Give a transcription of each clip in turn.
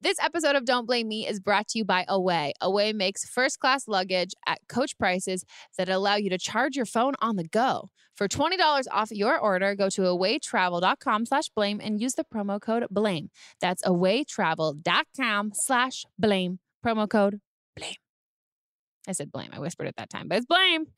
This episode of Don't Blame Me is brought to you by Away. Away makes first-class luggage at coach prices that allow you to charge your phone on the go. For $20 off your order, go to awaytravel.com/blame and use the promo code BLAME. That's awaytravel.com/blame. Promo code BLAME. I said blame. I whispered it that time, but it's blame.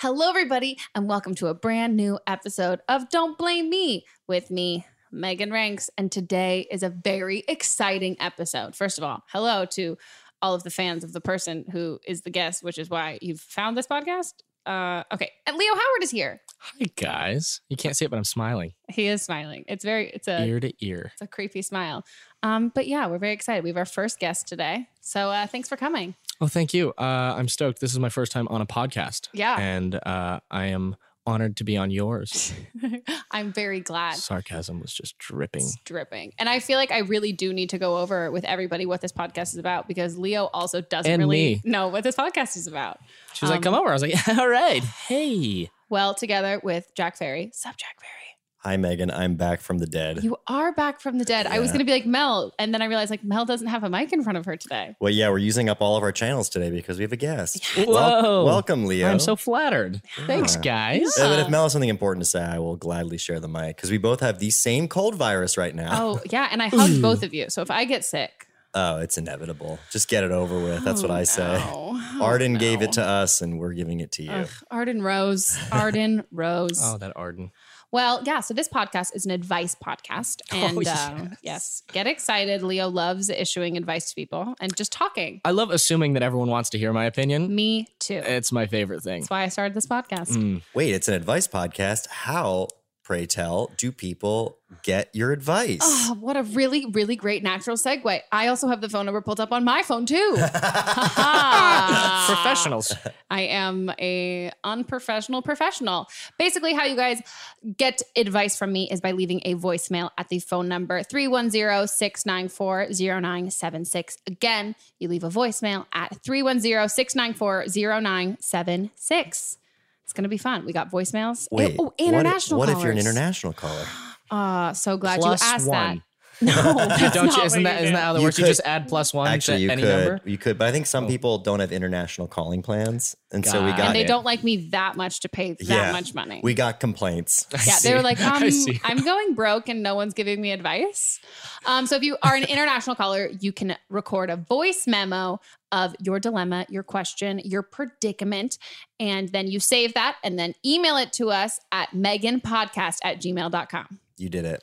Hello, everybody, and welcome to a brand new episode of Don't Blame Me with me, Megan Ranks. And today is a very exciting episode. First of all, hello to all of the fans of the person who is the guest, which is why you've found this podcast. Okay. And Leo Howard is here. Hi, guys. You can't see it, but I'm smiling. He is smiling. It's ear to ear. It's a creepy smile. But yeah, we're very excited. We have our first guest today. So thanks for coming. Oh, thank you. I'm stoked. This is my first time on a podcast. Yeah. And I am honored to be on yours. I'm very glad. Sarcasm was just dripping. It's dripping. And I feel like I really do need to go over with everybody what this podcast is about, because Leo also doesn't really know what this podcast is about. She was like, come over. I was like, yeah, all right. Hey. Well, together with Jack Ferry. Sup, Jack Ferry. Hi, Megan. I'm back from the dead. You are back from the dead. Yeah. I was going to be like Mel, and then I realized like Mel doesn't have a mic in front of her today. Well, yeah, we're using up all of our channels today because we have a guest. Yeah. Whoa. Welcome, Leo. I'm so flattered. Yeah. Thanks, guys. Yeah. But if Mel has something important to say, I will gladly share the mic, because we both have the same cold virus right now. Oh, yeah, and I hugged both of you. So if I get sick... Oh, it's inevitable. Just get it over with. That's what I say. Oh, Arden gave it to us, and we're giving it to you. Arden Rose. Arden Rose. Oh, that Arden. Well, yeah, so this podcast is an advice podcast. And yes, get excited. Leo loves issuing advice to people and just talking. I love assuming that everyone wants to hear my opinion. Me too. It's my favorite thing. That's why I started this podcast. Mm. Wait, it's an advice podcast. How, pray tell, do people get your advice? Oh, what a really, really great natural segue. I also have the phone number pulled up on my phone too. Professionals. I am a unprofessional professional. Basically, how you guys get advice from me is by leaving a voicemail at the phone number 310-694-0976. Again, you leave a voicemail at 310-694-0976. It's going to be fun. We got voicemails. Wait, international callers. What if you're an international caller? So glad plus you asked one. That. No, that's don't not you, isn't that how that works? You just add +1 actually, to any number? You could, but I think some people don't have international calling plans. And so we got... And they don't like me that much to pay that much money. We got complaints. Yeah, they were like, I'm going broke and no one's giving me advice. So if you are an international caller, you can record a voice memo of your dilemma, your question, your predicament. And then you save that and then email it to us at meganpodcast@gmail.com. You did it.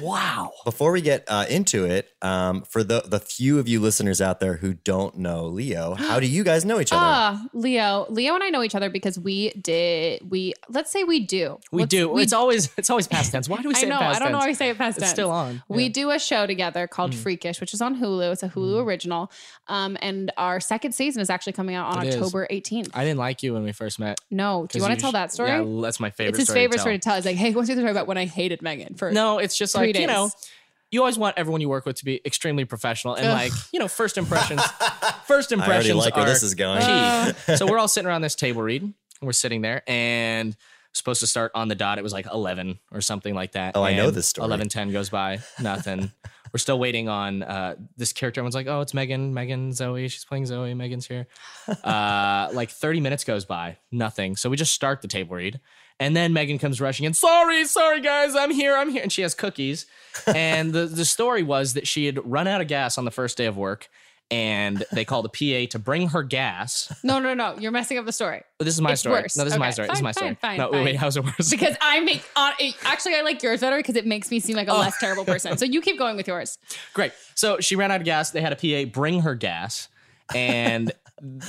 Wow. Before we get into it, for the few of you listeners out there who don't know Leo, how do you guys know each other? Leo and I know each other because we do. It's always past tense. Why do we say it past tense? I don't know why we say it past tense. It's still on. We do a show together called Freakish, which is on Hulu. It's a Hulu original. And our second season is actually coming out on October 18th. I didn't like you when we first met. No. Do you want to tell that story? Yeah, that's my favorite story. It's his favorite story to tell. It's like, hey, what's your story about when I hated Megan? First. No, it's just like, you know, you always want everyone you work with to be extremely professional. And like, you know, first impressions I already like where this is going. So we're all sitting around this table reading. We're sitting there and supposed to start on the dot. It was like 11 or something like that. Oh, and I know this story. 11:10 goes by. Nothing. We're still waiting on this character. Everyone's like, oh, it's Megan, Zoe. She's playing Zoe. Megan's here. Like 30 minutes goes by. Nothing. So we just start the table read. And then Megan comes rushing in. Sorry, guys, I'm here. And she has cookies. And the story was that she had run out of gas on the first day of work. And they called a PA to bring her gas. No. You're messing up the story. This is my story. Worse. No, this is my story. Fine, this is my story. Fine. Wait, how's it worse? Because I like yours better because it makes me seem like a less terrible person. So you keep going with yours. Great. So she ran out of gas. They had a PA bring her gas. And...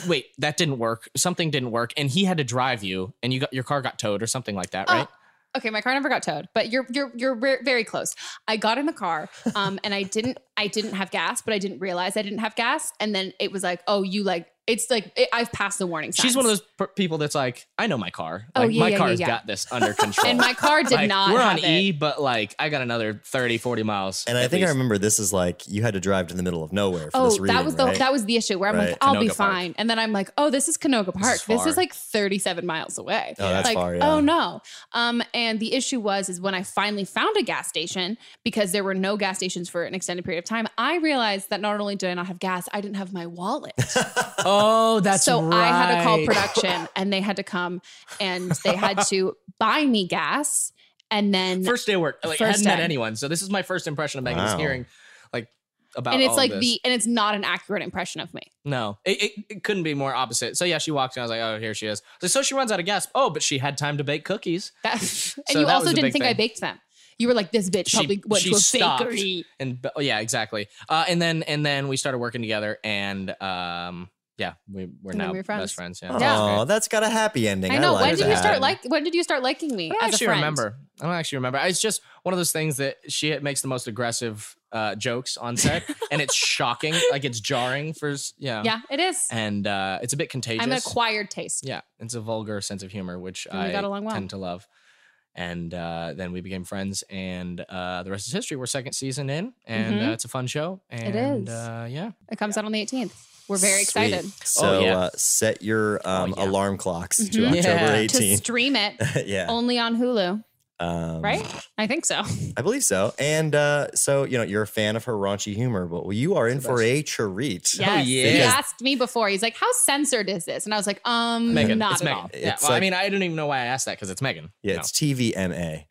Wait, that didn't work. Something didn't work. And he had to drive you and your car got towed or something like that, right? Okay, my car never got towed, but you're very close. I got in the car and I didn't I didn't have gas, but I didn't realize I didn't have gas. And then it was like, oh, you like, it's like, I've passed the warning signs. She's one of those people that's like, I know my car. Like, my car's got this under control. And my car did like, not. We're on E, but like, I got another 30, 40 miles. And I think I remember this is like, you had to drive to the middle of nowhere for this reading, that was the issue where I'm like, I'll be fine. And then I'm like, oh, this is Canoga Park. This is like 37 miles away. Oh, that's far, yeah. Oh, no. And the issue was when I finally found a gas station, because there were no gas stations for an extended period of time, I realized that not only did I not have gas, I didn't have my wallet. Oh, that's so right. So I had to call production and they had to come and they had to buy me gas. And then first day of work, like, I hadn't met anyone. So this is my first impression of Megan, is hearing like about and it's all like this. And it's not an accurate impression of me. No, it couldn't be more opposite. So yeah, she walked in. I was like, oh, here she is. Like, so she runs out of gas. Oh, but she had time to bake cookies. And you also didn't think I baked them. You were like, this bitch probably went to a bakery. And yeah, exactly. And then we started working together and, yeah, we're now best friends. Yeah. Oh, that's got a happy ending. I know. When did you start liking me? I don't actually remember. It's just one of those things that she makes the most aggressive jokes on set, and it's shocking. Like it's jarring for yeah, it is, and it's a bit contagious. I'm an acquired taste. Yeah, it's a vulgar sense of humor, which I tend to love. And then we became friends, and the rest is history. We're second season in, and it's a fun show. And, it is. Yeah. It comes out on the 18th. We're very excited. So set your alarm clocks to October 18th. To stream it only on Hulu. Right? I think so. I believe so. And so, you know, you're a fan of her raunchy humor, but you are in for a treat. Yes. Oh, yeah. He asked me before. He's like, how censored is this? And I was like, Megan, not at all. Yeah. Well, like, I mean, I don't even know why I asked that because it's Megan. Yeah, it's TVMA.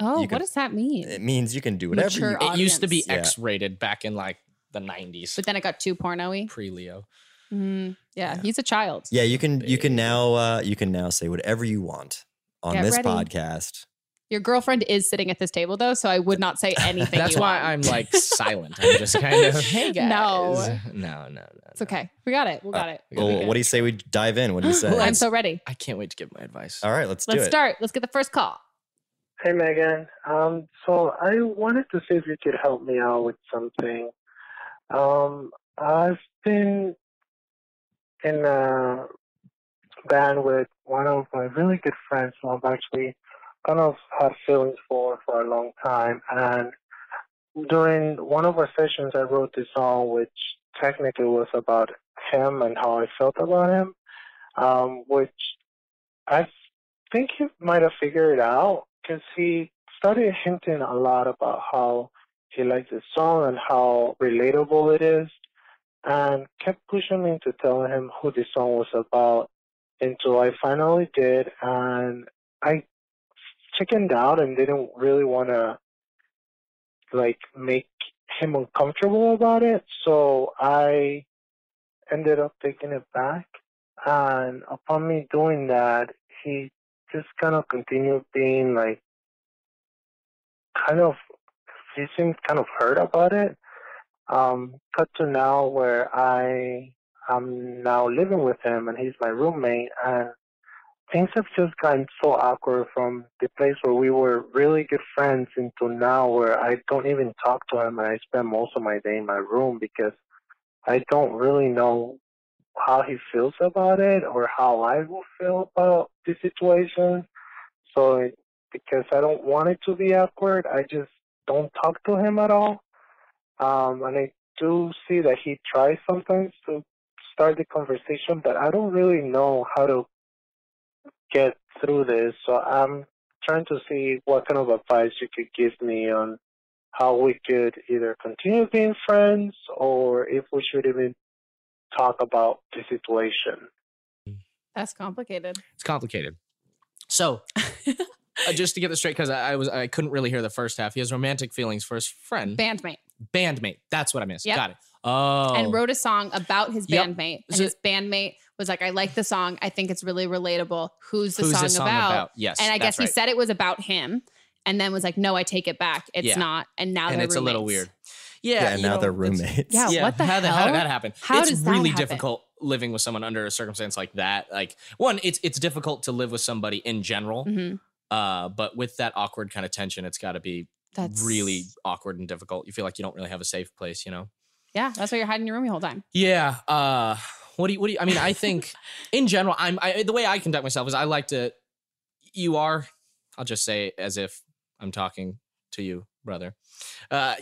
Oh, what does that mean? It means you can do whatever. It used to be X-rated back in like the 90s. But then it got too porno-y. Pre-Leo. Yeah, he's a child. Yeah, you can now say whatever you want on this podcast. Your girlfriend is sitting at this table, though, so I would not say anything. That's why I'm like silent. I'm just kind of, hey guys. No. It's okay. We got it. Well, what do you say we dive in? What do you say? I'm so ready. I can't wait to give my advice. All right, let's start. Let's get the first call. Hey, Megan. So I wanted to see if you could help me out with something. I've been in a band with one of my really good friends who I've actually kind of had feelings for a long time, and during one of our sessions I wrote this song which technically was about him and how I felt about him, which I think he might have figured out because he started hinting a lot about how he likes this song and how relatable it is, and kept pushing me to telling him who this song was about until I finally did, and I chickened out and didn't really want to like make him uncomfortable about it, so I ended up taking it back, and upon me doing that he just kind of continued being like he seemed kind of hurt about it. Cut to now where I am now living with him and he's my roommate, and things have just gotten so awkward from the place where we were really good friends into now where I don't even talk to him, and I spend most of my day in my room because I don't really know how he feels about it or how I will feel about the situation. So because I don't want it to be awkward, I just don't talk to him at all. And I do see that he tries sometimes to start the conversation, but I don't really know how to get through this, so I'm trying to see what kind of advice you could give me on how we could either continue being friends or if we should even talk about the situation. That's complicated. It's complicated. So just to get this straight, because I couldn't really hear the first half. He has romantic feelings for his friend. Bandmate. That's what I missed. Yep. Got it. Oh. And wrote a song about his bandmate. And his bandmate was like, I like the song. I think it's really relatable. Who's the song about? Yes. And I guess he said it was about him and then was like, no, I take it back. It's not. And now they're roommates. And it's a little weird. Yeah. Yeah, now they're roommates. Yeah, yeah. What the hell? How did that happen? It's really difficult living with someone under a circumstance like that. Like, one, it's difficult to live with somebody in general. But with that awkward kind of tension, it's got to be That's really awkward and difficult. You feel like you don't really have a safe place, you know? Yeah, that's why you're hiding in your room the whole time. Yeah. What do you, I mean, I think in general, the way I conduct myself is I like to, I'll just say as if I'm talking to you, brother.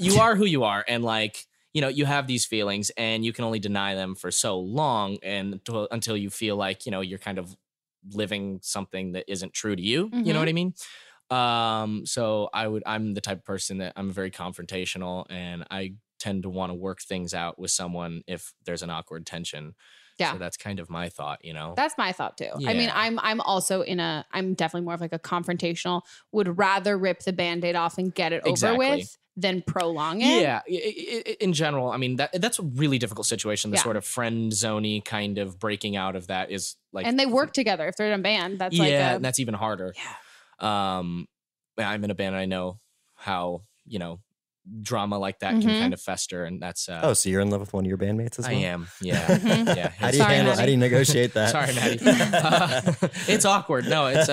You are who you are. And like, you know, you have these feelings and you can only deny them for so long and until you feel like, you know, you're kind of living something that isn't true to you. Mm-hmm. You know what I mean? So I'm the type of person that I'm very confrontational and I tend to want to work things out with someone if there's an awkward tension. Yeah. So that's kind of my thought, you know? That's my thought too. Yeah. I mean, I'm also I'm definitely more of like a confrontational, would rather rip the Band-Aid off and get it over with than prolong it. Yeah. In general, I mean, that's a really difficult situation. The sort of friend zone-y kind of breaking out of that is like... And they work together. If they're in a band, that's like... Yeah, and that's even harder. Yeah. I'm in a band and I know how, you know, drama like that can kind of fester, and that's so you're in love with one of your bandmates as well? I am, yeah. Yeah. How do you negotiate that? Sorry, Maddie. It's awkward. No, it's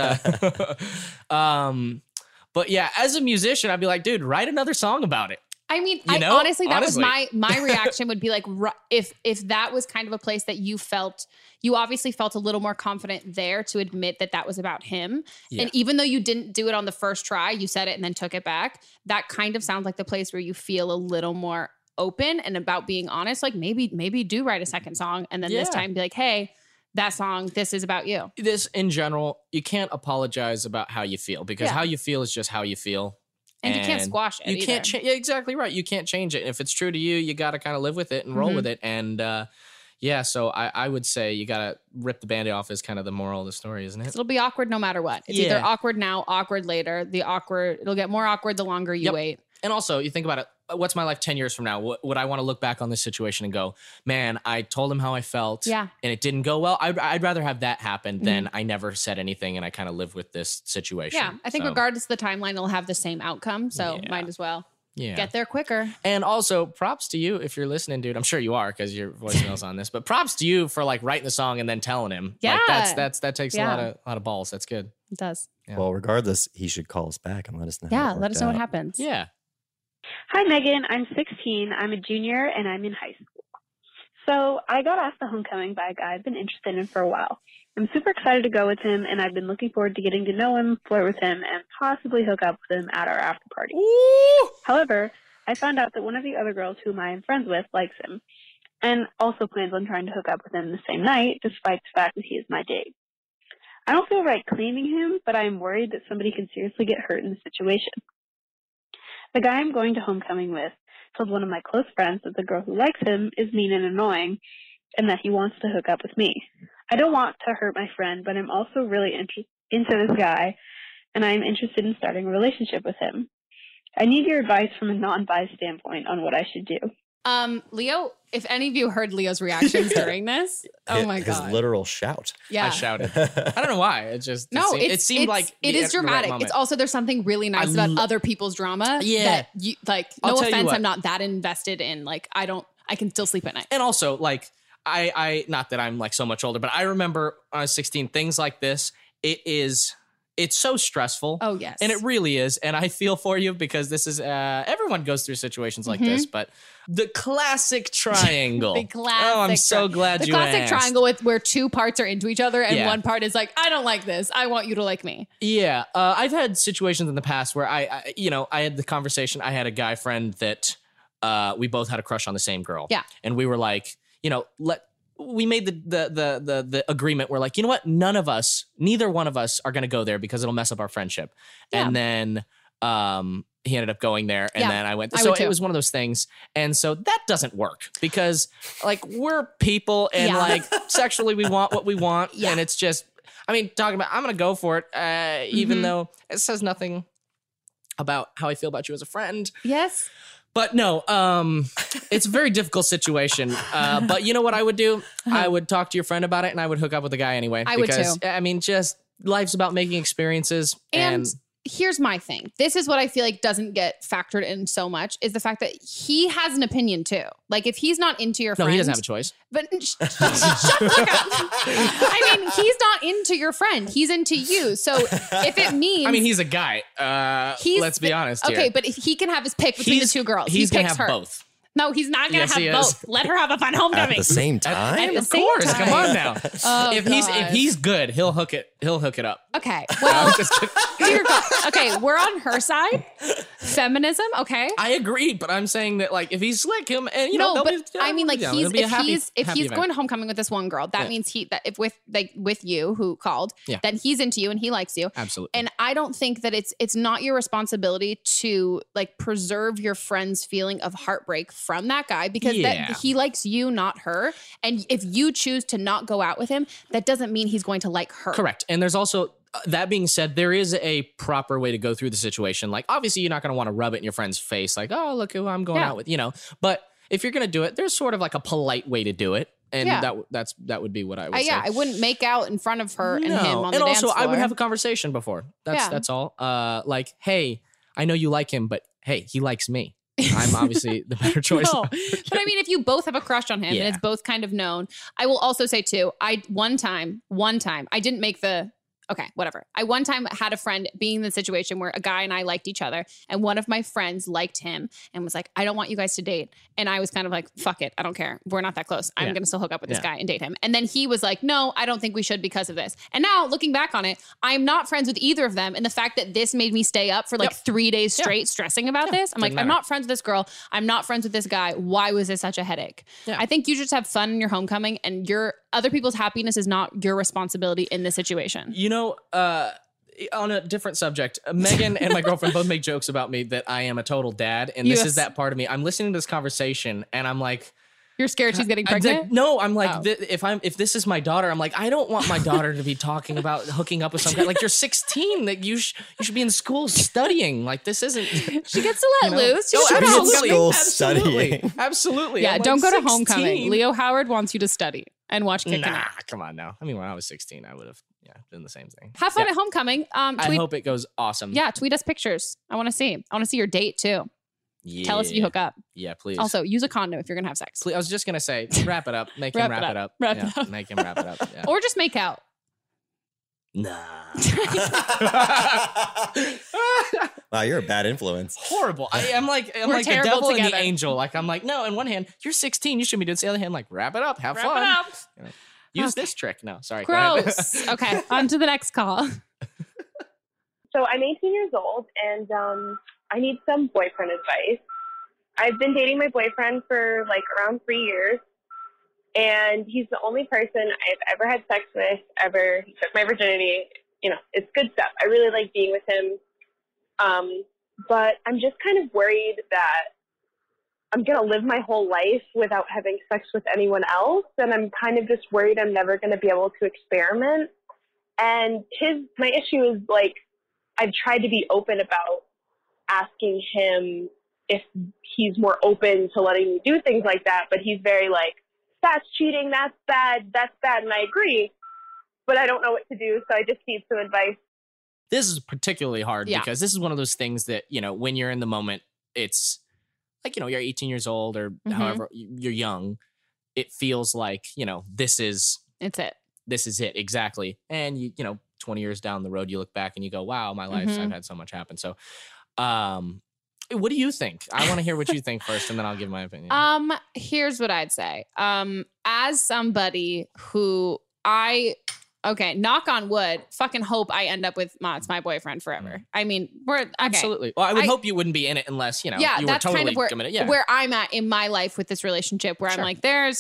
but yeah, as a musician, I'd be like, dude, write another song about it. I mean, honestly, that was my reaction would be like, if that was kind of a place that you obviously felt a little more confident there to admit that was about him. Yeah. And even though you didn't do it on the first try, you said it and then took it back. That kind of sounds like the place where you feel a little more open and about being honest. Like maybe do write a second song. And then this time be like, hey, that song, this is about you. This in general, you can't apologize about how you feel because how you feel is just how you feel. And you can't squash it. You can't change. Yeah, exactly right. You can't change it. And if it's true to you, you got to kind of live with it and roll with it. And so I would say you got to rip the Band-Aid off is kind of the moral of the story, isn't it? It'll be awkward no matter what. It's either awkward now, awkward later. It'll get more awkward the longer you wait. And also, you think about it. What's my life 10 years from now? Would I want to look back on this situation and go, man, I told him how I felt and it didn't go well. I'd rather have that happen than I never said anything and I kind of live with this situation. Yeah, I think regardless of the timeline, it'll have the same outcome. So might as well get there quicker. And also props to you if you're listening, dude. I'm sure you are because your voicemail's on this, but props to you for like writing the song and then telling him. Yeah. Like, that takes a lot of balls. That's good. It does. Yeah. Well, regardless, he should call us back and let us know. Yeah, let us know what happens. Yeah. Hi, Megan. I'm 16. I'm a junior, and I'm in high school. So I got asked to homecoming by a guy I've been interested in for a while. I'm super excited to go with him, and I've been looking forward to getting to know him, flirt with him, and possibly hook up with him at our after party. Ooh. However, I found out that one of the other girls whom I am friends with likes him, and also plans on trying to hook up with him the same night, despite the fact that he is my date. I don't feel right claiming him, but I am worried that somebody can seriously get hurt in the situation. The guy I'm going to homecoming with told one of my close friends that the girl who likes him is mean and annoying and that he wants to hook up with me. I don't want to hurt my friend, but I'm also really into this guy, and I'm interested in starting a relationship with him. I need your advice from a non-biased standpoint on what I should do. Leo, if any of you heard Leo's reactions during this, oh my God. His literal shout. Yeah. I shouted. I don't know why. It seemed like it is dramatic. Right, it's also, there's something really nice about other people's drama. Yeah. That you, like, no offense, I'm not that invested in, like, I can still sleep at night. And also, like, I not that I'm like so much older, but I remember when I was 16, things like this, it's so stressful. Oh, yes. And it really is. And I feel for you because this is, everyone goes through situations like this, but the classic triangle. The classic triangle where two parts are into each other and one part is like, I don't like this. I want you to like me. Yeah. I've had situations in the past where I had the conversation. I had a guy friend that we both had a crush on the same girl. Yeah. And we were like, you know, we made the agreement. We're like, you know what? Neither one of us are going to go there because it'll mess up our friendship. Yeah. And then he ended up going there, and then I went. So it was one of those things. And so that doesn't work because, like, we're people, and like sexually we want what we want, and it's just. I mean, talking about I'm going to go for it, even though it says nothing about how I feel about you as a friend. Yes. But no, it's a very difficult situation. But you know what I would do? I would talk to your friend about it, and I would hook up with the guy anyway. I would too. I mean, just life's about making experiences. And here's my thing. This is what I feel like doesn't get factored in so much is the fact that he has an opinion too. Like if he's not into your friend. No, he doesn't have a choice. But shut the fuck up. I mean, he's not into your friend. He's into you. So if it means. I mean, he's a guy. Let's be honest here. Okay, but if he can have his pick between the two girls. He's going to have both. No, he's not going to have both. Let her have a fun homecoming. At the same time? Of course. Come on now. If he's good, he'll hook it up. Okay. Well, dear God. Okay, we're on her side. Feminism, okay? I agree, but I'm saying that like if he's slick, him and you know, no, but be, I mean like you know, he's if happy, he's if he's event. Going to homecoming with this one girl, that means with you who called, then he's into you and he likes you. Absolutely. And I don't think that it's not your responsibility to like preserve your friend's feeling of heartbreak from that guy because that he likes you, not her. And if you choose to not go out with him, that doesn't mean he's going to like her. Correct. And there's also, that being said, there is a proper way to go through the situation. Like, obviously you're not going to want to rub it in your friend's face. Like, oh, look who I'm going out with, you know, but if you're going to do it, there's sort of like a polite way to do it. And that would be what I would say. Yeah, I wouldn't make out in front of her and him on the dance floor. And also I would have a conversation before. That's all. Like, hey, I know you like him, but hey, he likes me. I'm obviously the better choice. No. But I mean, if you both have a crush on him and it's both kind of known, I will also say too, one time, I didn't make the, okay, whatever. I one time had a friend being in the situation where a guy and I liked each other and one of my friends liked him and was like, I don't want you guys to date. And I was kind of like, fuck it. I don't care. We're not that close. I'm going to still hook up with this guy and date him. And then he was like, no, I don't think we should because of this. And now looking back on it, I'm not friends with either of them. And the fact that this made me stay up for like 3 days straight stressing about this. I'm like, I'm not friends with this girl. I'm not friends with this guy. Why was this such a headache? Yeah. I think you just have fun in your homecoming and your other people's happiness is not your responsibility in this situation. You know, on a different subject, Megan and my girlfriend both make jokes about me that I am a total dad. And this is that part of me. I'm listening to this conversation and I'm like, you're scared she's getting pregnant? No, I'm like, if this is my daughter, I'm like, I don't want my daughter to be talking about hooking up with some guy. Like, you're 16, that you should be in school studying. Like, this isn't. She gets to let loose. She should be in school studying. Absolutely. Yeah, don't go to homecoming. Leo Howard wants you to study and watch Kick Nah, come on now. I mean, when I was 16, I would have done the same thing. Have fun at homecoming. I hope it goes awesome. Yeah, tweet us pictures. I want to see. I want to see your date, too. Yeah. Tell us if you hook up. Yeah, please. Also, use a condom if you're going to have sex. Please, I was just going to say, wrap it up. Make him wrap it up. Make him wrap it up. Yeah. Or just make out. Nah. Wow, you're a bad influence. Horrible. I'm like the devil together. And the angel. Like, I'm like, no, on one hand, you're 16. You shouldn't be doing this. The other hand, like, wrap it up. Have fun. Wrap it up. You know, use this trick. No, sorry. Gross. Okay, on to the next call. So I'm 18 years old, and I need some boyfriend advice. I've been dating my boyfriend for like around 3 years, and he's the only person I've ever had sex with, ever. He took my virginity. You know, it's good stuff. I really like being with him. But I'm just kind of worried that I'm going to live my whole life without having sex with anyone else. And I'm kind of just worried I'm never going to be able to experiment. And my issue is like, I've tried to be open about asking him if he's more open to letting me do things like that, but he's very like, that's cheating, that's bad, and I agree, but I don't know what to do, so I just need some advice. This is particularly hard because this is one of those things that, you know, when you're in the moment, it's like, you know, you're 18 years old or however, you're young, it feels like, you know, this is it, exactly. And, you know, 20 years down the road, you look back and you go, wow, my life, I've had so much happen. So, what do you think? I want to hear what you think first, and then I'll give my opinion. Here's what I'd say. As somebody who knock on wood, fucking hope I end up with Mots, my boyfriend, forever. I mean, we're okay. Absolutely. Well, I would hope you wouldn't be in it unless, you know, you were totally kind of committed. Yeah, where I'm at in my life with this relationship, where I'm like, we're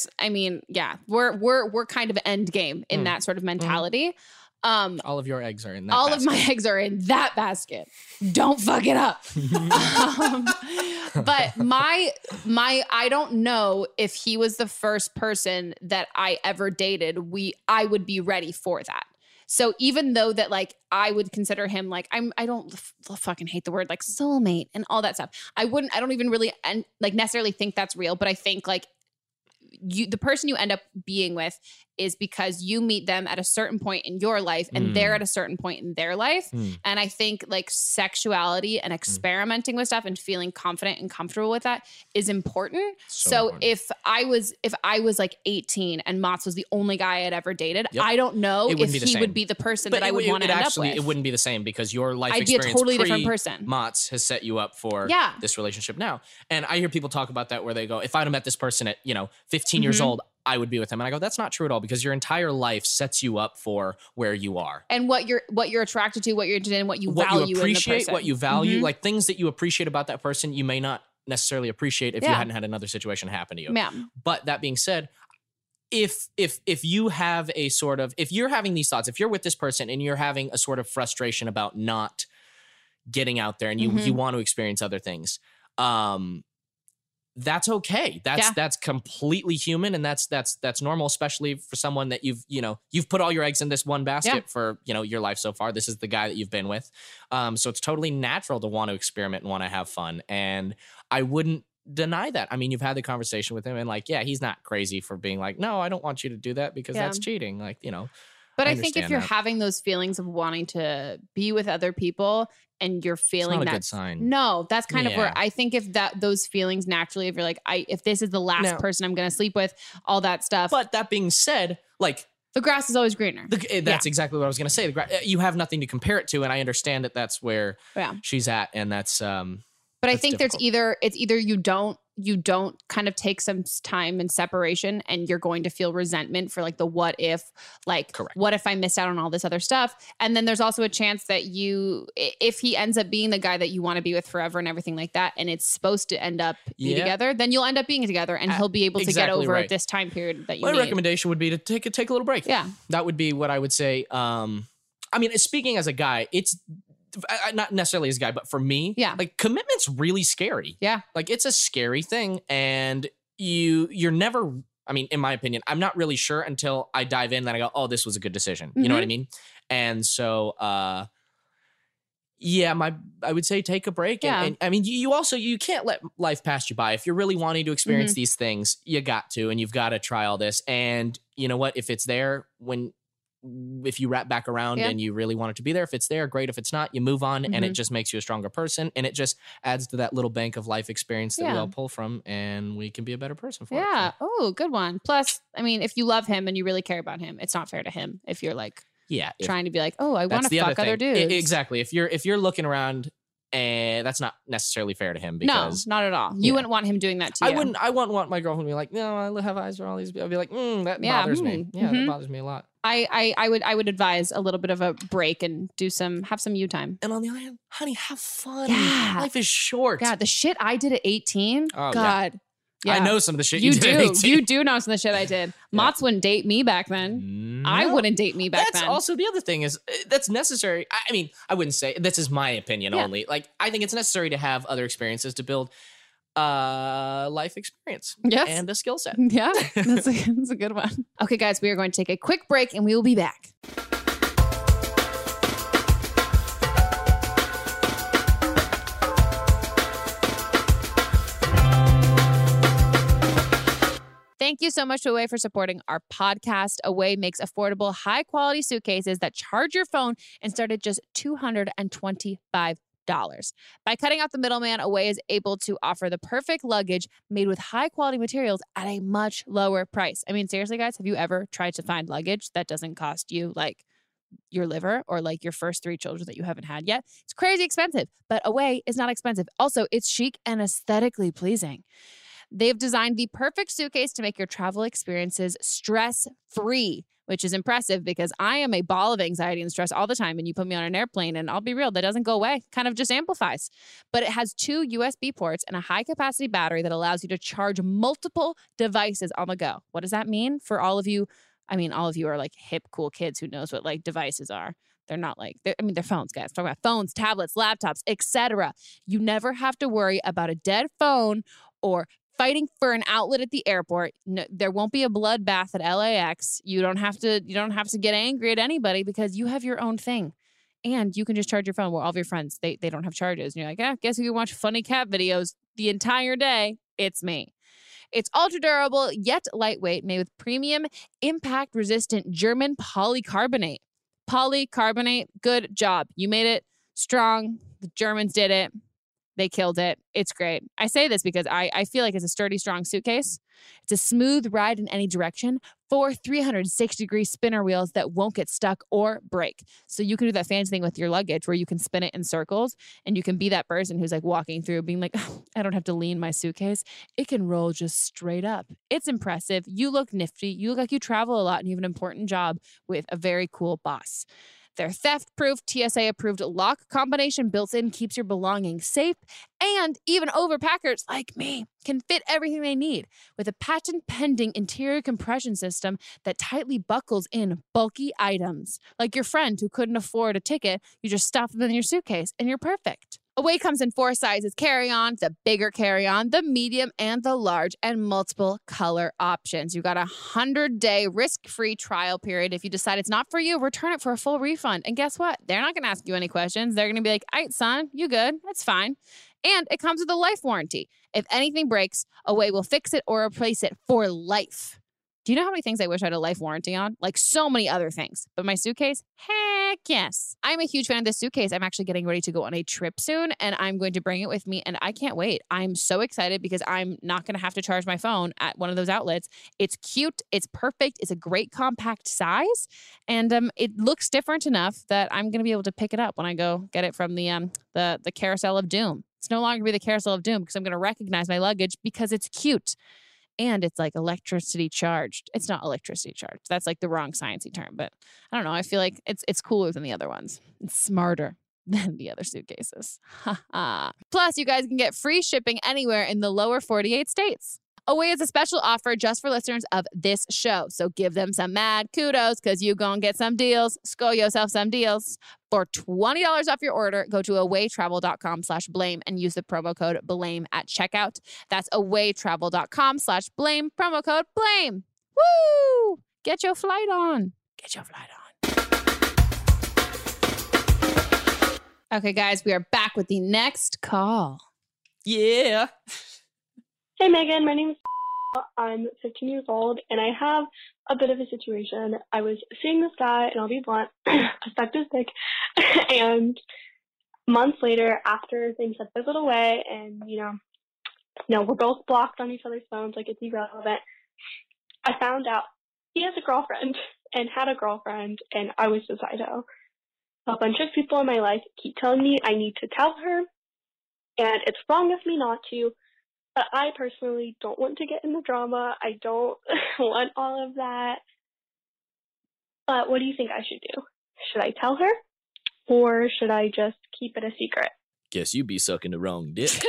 kind of end game in that sort of mentality. All of your eggs are in that basket. All of my eggs are in that basket. Don't fuck it up. But I don't know if he was the first person that I ever dated. I would be ready for that. So even though that, like, I would consider him, like, I don't fucking hate the word, like, soulmate and all that stuff. I don't even really, necessarily think that's real, but I think, like, the person you end up being with is because you meet them at a certain point in your life and they're at a certain point in their life. And I think like sexuality and experimenting with stuff and feeling confident and comfortable with that is important. So important. If I was like 18 and Mots was the only guy I had ever dated, I don't know if he would be the person that I would want to end up with. It wouldn't be the same because your life experience different person. Mots has set you up for this relationship now. And I hear people talk about that where they go, if I'd have met this person at, 15 years old, I would be with him. And I go, that's not true at all because your entire life sets you up for where you are. And what you're attracted to, what you're interested in, what you value. Like things that you appreciate about that person, you may not necessarily appreciate if you hadn't had another situation happen to you. Yeah. But that being said, if you have a sort of, if you're having these thoughts, if you're with this person and you're having a sort of frustration about not getting out there and you want to experience other things, that's okay. That's completely human. And that's normal, especially for someone that you've put all your eggs in this one basket for, your life so far. This is the guy that you've been with. So it's totally natural to want to experiment and want to have fun. And I wouldn't deny that. I mean, you've had the conversation with him and he's not crazy for being like, no, I don't want you to do that because that's cheating. But I think if you're having those feelings of wanting to be with other people and you're feeling that, good sign. No, that's kind of where I think if those feelings naturally, if you're like, if this is the last person I'm going to sleep with, all that stuff. But that being said, the grass is always greener. That's exactly what I was going to say. You have nothing to compare it to. And I understand that that's where she's at. And that's, but I think difficult. It's either you don't kind of take some time in separation and you're going to feel resentment for the what if, correct. What if I missed out on all this other stuff? And then there's also a chance that if he ends up being the guy that you want to be with forever and everything like that, and it's supposed to end up be together, then you'll end up being together and he'll be able to get over this time period that you need. My recommendation would be to take a little break. Yeah. That would be what I would say. I mean, speaking as a guy, it's, not necessarily as a guy, but for me, commitment's really scary. Yeah. It's a scary thing. And you're never, I mean, in my opinion, I'm not really sure until I dive in that I go, oh, this was a good decision. You know what I mean? And so, I would say take a break. Yeah. And I mean, you also, you can't let life pass you by. If you're really wanting to experience these things, you got to, and you've got to try all this. And you know what, if it's there if you wrap back around and you really want it to be there, if it's there, great. If it's not, you move on and it just makes you a stronger person. And it just adds to that little bank of life experience that we all pull from and we can be a better person for it. Yeah. Oh, good one. Plus, I mean, if you love him and you really care about him, it's not fair to him if you're trying to be like, oh, I want to fuck other dudes. Exactly. If you're looking around, and that's not necessarily fair to him because no, not at all. You wouldn't want him doing that to you. I wouldn't want my girlfriend to be like, no, I have eyes for all these. I'll be like, that bothers me. Yeah, that bothers me a lot. I would advise a little bit of a break and have some you time. And on the other hand, honey, have fun. Yeah. Life is short. God, the shit I did at 18. Oh, God. Yeah. I know some of the shit you did at 18. You do know some of the shit I did. Mots wouldn't date me back then. No. I wouldn't date me back then. That's also the other thing is that's necessary. I mean, I wouldn't say, this is my opinion only. I think it's necessary to have other experiences to build life experience and a skill set. Yeah, that's a good one. Okay, guys, we are going to take a quick break and we will be back. Thank you so much to Away for supporting our podcast. Away makes affordable, high-quality suitcases that charge your phone and start at just $225. By cutting out the middleman, Away is able to offer the perfect luggage made with high-quality materials at a much lower price. I mean, seriously, guys, have you ever tried to find luggage that doesn't cost you, your liver or your first 3 children that you haven't had yet? It's crazy expensive, but Away is not expensive. Also, it's chic and aesthetically pleasing. They've designed the perfect suitcase to make your travel experiences stress-free, which is impressive because I am a ball of anxiety and stress all the time, and you put me on an airplane, and I'll be real, that doesn't go away, kind of just amplifies. But it has 2 USB ports and a high-capacity battery that allows you to charge multiple devices on the go. What does that mean for all of you? I mean, all of you are hip, cool kids who knows what devices are. They're not they're phones, guys. Talking about phones, tablets, laptops, etc. You never have to worry about a dead phone or fighting for an outlet at the airport. No, there won't be a bloodbath at LAX. You don't have to get angry at anybody because you have your own thing. And you can just charge your phone. Well, all of your friends, they don't have charges. And you're like, guess who can watch funny cat videos the entire day? It's me. It's ultra durable, yet lightweight, made with premium impact-resistant German polycarbonate. Polycarbonate, good job. You made it strong. The Germans did it. They killed it. It's great. I say this because I feel like it's a sturdy, strong suitcase. It's a smooth ride in any direction. 4 360-degree spinner wheels that won't get stuck or break. So you can do that fancy thing with your luggage where you can spin it in circles and you can be that person who's like walking through being like, oh, I don't have to lean my suitcase. It can roll just straight up. It's impressive. You look nifty. You look like you travel a lot and you have an important job with a very cool boss. Their theft-proof, TSA-approved lock combination built-in keeps your belongings safe, and even overpackers like me can fit everything they need with a patent-pending interior compression system that tightly buckles in bulky items. Like your friend who couldn't afford a ticket, you just stuff them in your suitcase, and you're perfect. Away comes in 4 sizes carry-on, the bigger carry-on, the medium, and the large, and multiple color options. You got a 100-day risk-free trial period. If you decide it's not for you, return it for a full refund. And guess what? They're not going to ask you any questions. They're going to be like, all right, son, you good. That's fine. And it comes with a life warranty. If anything breaks, Away will fix it or replace it for life. Do you know how many things I wish I had a life warranty on? Like so many other things. But my suitcase, heck yes. I'm a huge fan of this suitcase. I'm actually getting ready to go on a trip soon and I'm going to bring it with me and I can't wait. I'm so excited because I'm not going to have to charge my phone at one of those outlets. It's cute. It's perfect. It's a great compact size. And it looks different enough that I'm going to be able to pick it up when I go get it from the Carousel of Doom. It's no longer going to be the Carousel of Doom because I'm going to recognize my luggage because it's cute. And it's like electricity charged. It's not electricity charged. That's like the wrong sciencey term. But I don't know. I feel like it's cooler than the other ones. It's smarter than the other suitcases. Plus, you guys can get free shipping anywhere in the lower 48 states. Away is a special offer just for listeners of this show. So give them some mad kudos because you going to get some deals. Score yourself some deals. For $20 off your order, go to awaytravel.com/blame and use the promo code BLAME at checkout. That's awaytravel.com/blame, promo code BLAME. Woo! Get your flight on. Get your flight on. Okay, guys, we are back with the next call. Yeah. Hey, Megan. My name is I'm 15 years old, and I have a bit of a situation. I was seeing this guy, and I'll be blunt, perspective thick, and months later, after things had fizzled away, and, you know, we're both blocked on each other's phones, like, it's irrelevant, I found out he has a girlfriend and had a girlfriend, and I was the psycho. A bunch of people in my life keep telling me I need to tell her, and it's wrong of me not to. But I personally don't want to get in the drama. I don't want all of that. But what do you think I should do? Should I tell her? Or should I just keep it a secret? Guess you be sucking the wrong dick.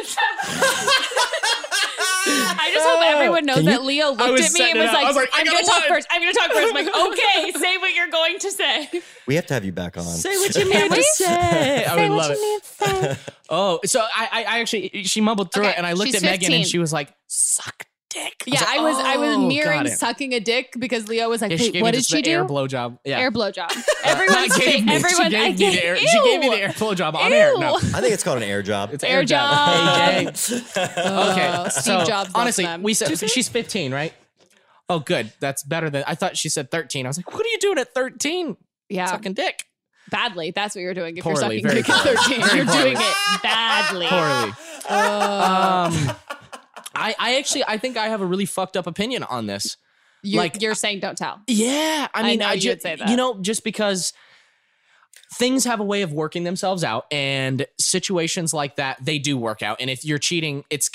I just hope everyone knows that Leo looked at me and was like, I'm going to talk first. I'm going to talk first. I'm like, okay, say what you're going to say. We have to have you back on. Say what you mean to say. I would love it. Oh, so I actually, she mumbled through it and I looked at Megan and she was like, suck dick. Yeah, I was mirroring sucking a dick because Leo was like, wait, what did she do? Air blowjob. Yeah. Air blowjob. Everyone's saying, everyone, I get it. She gave me the air blowjob on air. No. I think it's called an air job. It's air job. Okay. Steve Jobs. Honestly, we said she's 15, right? Oh, good. That's better than I thought. She said 13. I was like, what are you doing at 13? Yeah. Sucking dick. Badly. That's what you're doing if you're sucking dick at 13. You're doing it badly. Poorly. I think I have a really fucked up opinion on this. You're saying don't tell. Yeah. I mean, I would say that. You know, just because things have a way of working themselves out and situations like that, they do work out. And if you're cheating, it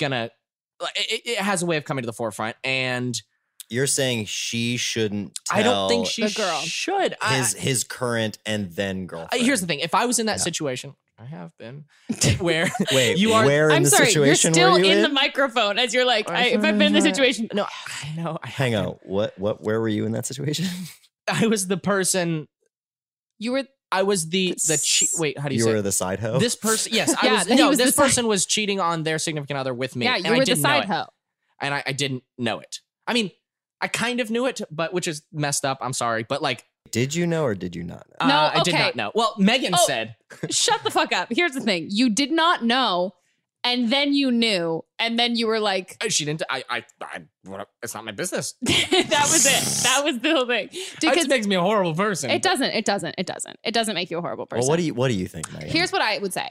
has a way of coming to the forefront. And you're saying she shouldn't tell. I don't think she should. His current and then girlfriend. Here's the thing. If I was in that situation... I have been. Where? Wait, you are, where in I'm the sorry, situation you're still were you in the microphone as you're like, if I've been in the situation. No, I know. Hang on. Where were you in that situation? I was the person. You were. I was wait, how do you say? You were the side hoe? This person. Yes. I was. No, this person was cheating on their significant other with me. Yeah, you were the side hoe. And I didn't know it. I mean, I kind of knew it, but which is messed up. I'm sorry. But like. Did you know or did you not know? No, okay. I did not know. Well, Megan said. Shut the fuck up. Here's the thing. You did not know And then you knew, and then you were like, "She didn't. It's not my business." That was it. That was the whole thing. It makes me a horrible person. It doesn't make you a horrible person. Well, what do you think, Megan? Here's what I would say.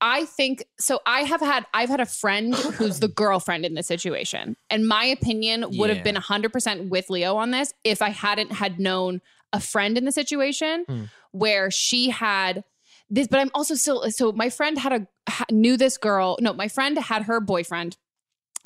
I think so. I've had a friend who's the girlfriend in this situation, and my opinion would have been 100% with Leo on this if I hadn't had known a friend in the situation where she had. This, but I'm also still, so my friend my friend had her boyfriend.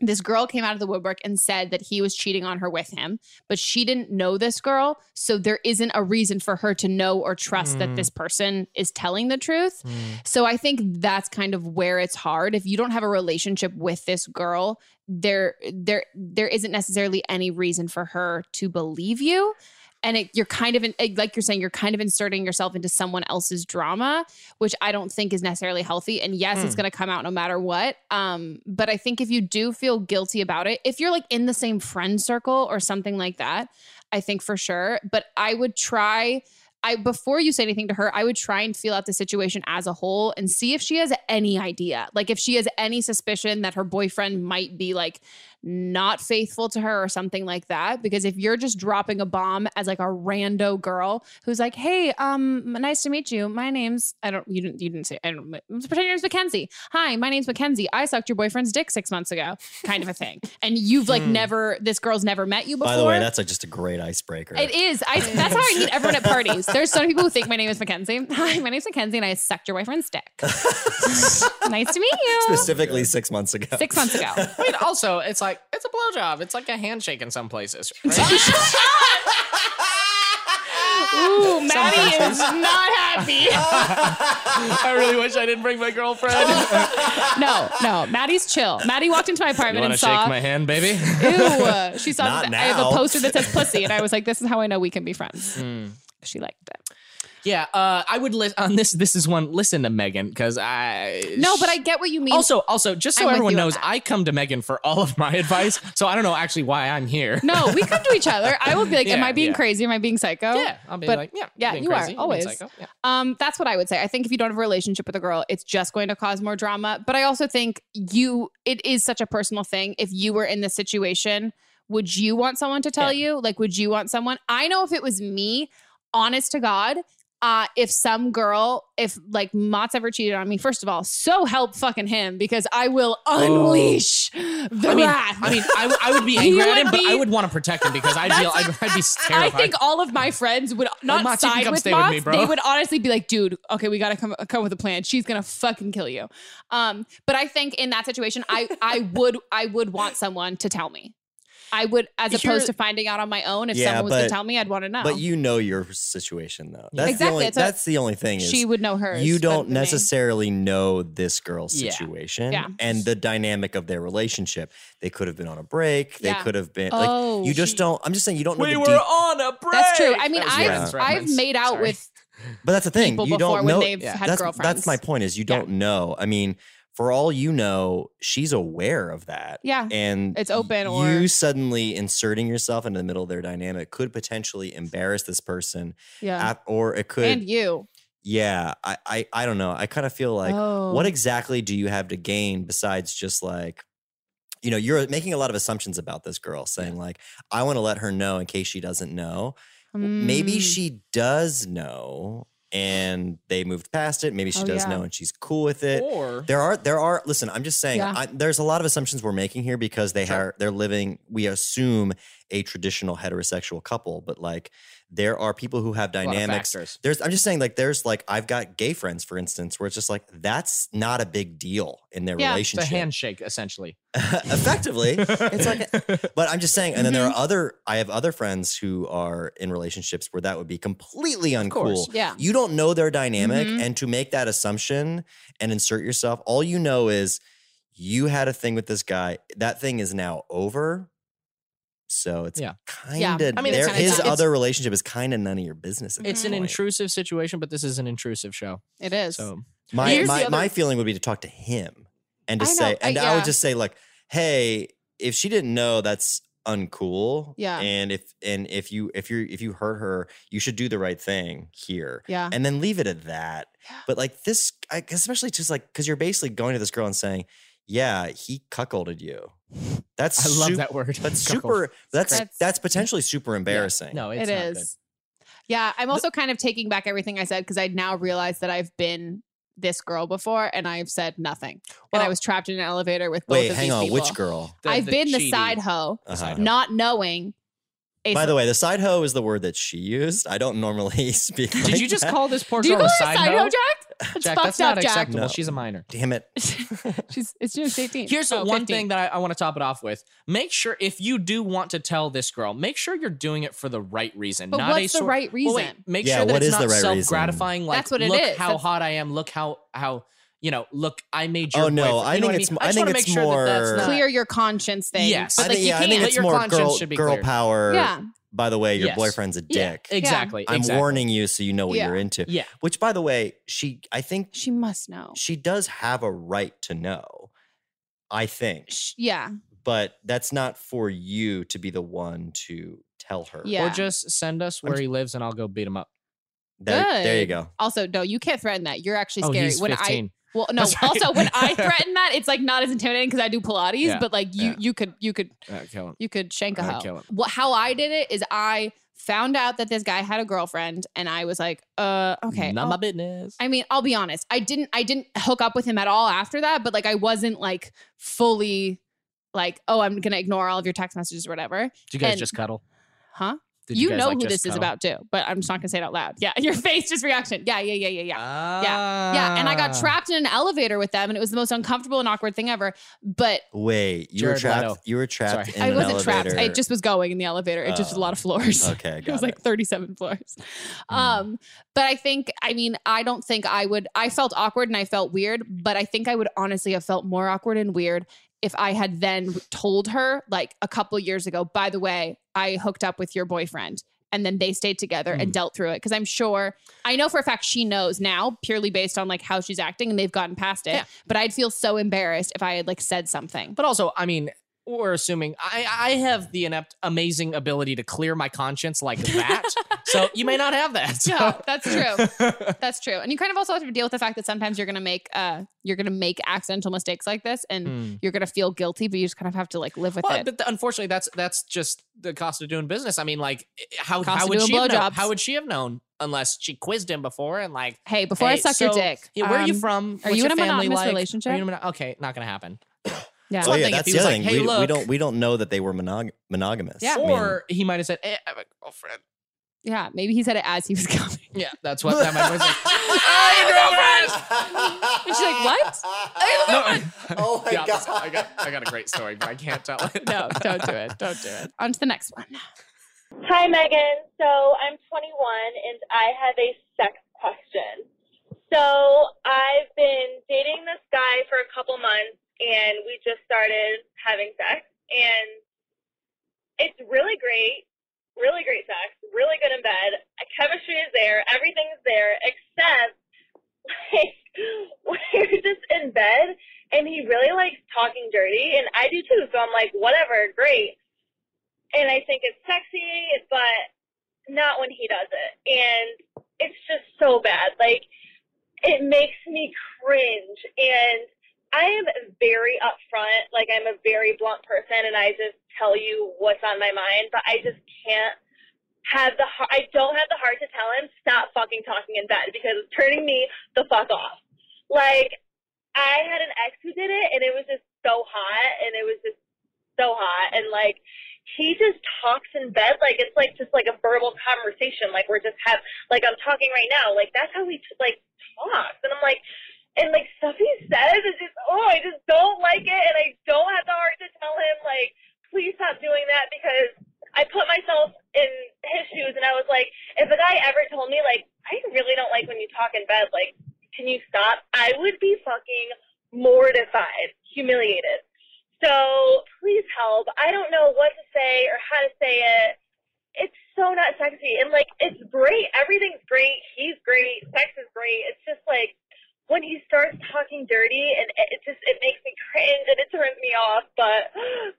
This girl came out of the woodwork and said that he was cheating on her with him, but she didn't know this girl. So there isn't a reason for her to know or trust that this person is telling the truth. So I think that's kind of where it's hard. If you don't have a relationship with this girl, there isn't necessarily any reason for her to believe you. And you're kind of, like you're saying, you're kind of inserting yourself into someone else's drama, which I don't think is necessarily healthy. And yes, it's going to come out no matter what. But I think if you do feel guilty about it, if you're like in the same friend circle or something like that, I think for sure. But I would try... before you say anything to her, I would try and feel out the situation as a whole and see if she has any idea. Like if she has any suspicion that her boyfriend might be like not faithful to her or something like that. Because if you're just dropping a bomb as like a rando girl who's like, "Hey, nice to meet you. My name's," pretend your name's Mackenzie. "Hi, my name's Mackenzie. I sucked your boyfriend's dick 6 months ago," kind of a thing. And you've like this girl's never met you before. By the way, that's just a great icebreaker. It is. That's how I meet everyone at parties. There's some people who think my name is Mackenzie. "Hi, my name's Mackenzie and I sucked your boyfriend's dick." "Nice to meet you." Specifically 6 months ago. 6 months ago. I mean, also, it's like, it's a blowjob. It's like a handshake in some places. Right? Ooh, Maddie is not happy. I really wish I didn't bring my girlfriend. No, Maddie's chill. Maddie walked into my apartment and saw. "You want to shake my hand, baby?" Ew. She saw this. I have a poster that says pussy and I was like, this is how I know we can be friends. She liked it. Yeah, I would listen on this. This is one. Listen to Megan because but I get what you mean. Also, just so everyone knows, I come to Megan for all of my advice. So I don't know actually why I'm here. No, we come to each other. I will be like, "Am I being crazy? Am I being psycho?" Yeah, I'll be like, "Yeah, you crazy. Are always." Yeah. That's what I would say. I think if you don't have a relationship with a girl, it's just going to cause more drama. But I also think it is such a personal thing. If you were in this situation, would you want someone to tell you? Like, would you want someone? I know if it was me, honest to God. If some girl, if Mott's ever cheated on me, first of all, so help fucking him because I will unleash the wrath. I would be angry at him, but I would want to protect him because I'd be terrified. I think all of my friends would not side with Mott's. They would honestly be like, "Dude, okay, we got to come with a plan. She's going to fucking kill you." But I think in that situation, I would want someone to tell me. I would, as opposed to finding out on my own. If someone was to tell me, I'd want to know. But you know your situation, though. That's exactly. That's the only thing. She would know hers. You don't necessarily know this girl's situation and the dynamic of their relationship. They could have been on a break. They could have been you just don't. I'm just saying you don't know. We were on a break. That's true. I mean, I've made out with. But that's the thing. You don't know. When they've had girlfriends. That's my point. Is you don't know. I mean. For all you know, she's aware of that. Yeah. And it's open or you suddenly inserting yourself into the middle of their dynamic could potentially embarrass this person. Yeah. Or it could. And you. Yeah. I don't know. I kind of feel like what exactly do you have to gain besides just like, you know, you're making a lot of assumptions about this girl saying like, I want to let her know in case she doesn't know. Maybe she does know. And they moved past it. Maybe she does know and she's cool with it. Or there are, listen, I'm just saying there's a lot of assumptions we're making here because they're living, we assume a traditional heterosexual couple, but like there are people who have dynamics. I'm just saying like, there's like, I've got gay friends for instance, where it's just like, that's not a big deal in their relationship. It's a handshake essentially. Effectively. It's like, but I'm just saying, and then there are I have other friends who are in relationships where that would be completely uncool. Of course, yeah. You don't know their dynamic and to make that assumption and insert yourself, all you know is you had a thing with this guy. That thing is now over. So it's kind of, his other relationship is kind of none of your business. It's an intrusive situation, but this is an intrusive show. It is. So my feeling would be to talk to him and to say, I would just say like, hey, if she didn't know, that's uncool. Yeah. And if you hurt her, you should do the right thing here. Yeah. And then leave it at that. Yeah. But like this, especially just like, because you're basically going to this girl and saying, yeah, he cuckolded you. That's I love that word. But super, that's potentially super embarrassing. Yeah. No, it is. Not good. Yeah, I'm also kind of taking back everything I said because I now realize that I've been this girl before and I've said nothing. Well, and I was trapped in an elevator with both of these people. Wait, hang on, which girl? I've been the side hoe, not knowing. By the way, the side hoe is the word that she used. I don't normally speak like that. Did you just call this poor girl a side hoe, Jack? It's Jack, that's not acceptable. No. She's a minor. Damn it. It's just 18. Here's one thing that I want to top it off with. Make sure, if you do want to tell this girl, make sure you're doing it for the right reason. But what's the right reason? Well, wait, make sure that it's not self-gratifying. Like, that's what it is. Look how hot I am. Look how... You know, look, I made your boyfriend. Oh, no, I think it's more... I think it's more... Clear your conscience thing. Yes. But like, I think it's more girl power. Yeah. By the way, your boyfriend's a dick. Yeah. Exactly. I'm warning you so you know what you're into. Yeah. Which, by the way, I think... She must know. She does have a right to know, I think. Yeah. But that's not for you to be the one to tell her. Yeah. Or just send us where he lives and I'll go beat him up. There you go. Also, no, you can't threaten that. You're actually scary. He's 15. Well, no. Right. Also, when I threaten that, it's like not as intimidating because I do Pilates. Yeah. But like you could shank a hoe. Well, how I did it is I found out that this guy had a girlfriend, and I was like, okay, not my business. I mean, I'll be honest. I didn't hook up with him at all after that. But like, I wasn't like fully like, oh, I'm gonna ignore all of your text messages or whatever. Did you guys just cuddle? Huh? You know who this is about too, but I'm just not gonna say it out loud. Yeah, your face just reaction. Yeah. And I got trapped in an elevator with them, and it was the most uncomfortable and awkward thing ever. But wait, you were trapped. Sorry. I wasn't trapped. I just was going in the elevator. It just was a lot of floors. Okay, I got it. It was like 37 floors. Mm. But I think, I mean, I don't think I would. I felt awkward and I felt weird, but I think I would honestly have felt more awkward and weird if I had then told her like a couple years ago, by the way, I hooked up with your boyfriend, and then they stayed together and dealt through it. Cause I'm sure, I know for a fact she knows now purely based on like how she's acting and they've gotten past it. Yeah. But I'd feel so embarrassed if I had like said something. But also, I mean, we're assuming I have the amazing ability to clear my conscience like that. So you may not have that. So. No, that's true. That's true. And you kind of also have to deal with the fact that sometimes you're going to make accidental mistakes like this, and you're going to feel guilty, but you just kind of have to like live with it. But unfortunately, that's just the cost of doing business. I mean, like how would she have known unless she quizzed him before and like, hey, before I suck your dick, yeah, where are you from? What's your family like? Relationship? Are you in a monogamous relationship? Okay, not going to happen. Yeah, well, yeah, that's the other thing. Like, hey, we don't know that they were monogamous. Yeah. Or he might have said, hey, I have a girlfriend. Yeah, maybe he said it as he was coming. Yeah, that's what that might be. Like, I have a girlfriend. And she's like, what? Oh my God. I got a great story, but I can't tell it. No, don't do it. Don't do it. On to the next one. Hi, Megan. So I'm 21 and I have a sex question. So I've been dating this guy for a couple months, and we just started having sex, and it's really great sex, really good in bed. Chemistry is there, everything's there, except like we're just in bed, and he really likes talking dirty, and I do too. So I'm like, whatever, great. And I think it's sexy, but not when he does it, and it's just so bad. Like it makes me cringe, and I am very upfront, like I'm a very blunt person, and I just tell you what's on my mind, but I just can't have the heart, I don't have the heart to tell him, stop fucking talking in bed, because it's turning me the fuck off. Like, I had an ex who did it, and it was just so hot, and like, he just talks in bed, like, it's like, just like a verbal conversation, like, I'm talking right now, like, that's how we, like, talk, and I'm like, and, like, stuff he says is just, I just don't like it, and I don't have the heart to tell him, like, please stop doing that, because I put myself in his shoes, and I was like, if a guy ever told me, like, I really don't like when you talk in bed, like, can you stop? I would be fucking mortified, humiliated. So, please help. I don't know what to say or how to say it. It's so not sexy, and, like, it's great. Everything's great. He's great. Sex is great. It's just, like... when he starts talking dirty, and it makes me cringe and it turns me off, but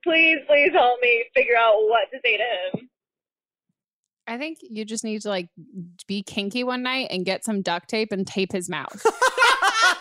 please help me figure out what to say to him. I think you just need to like be kinky one night and get some duct tape and tape his mouth.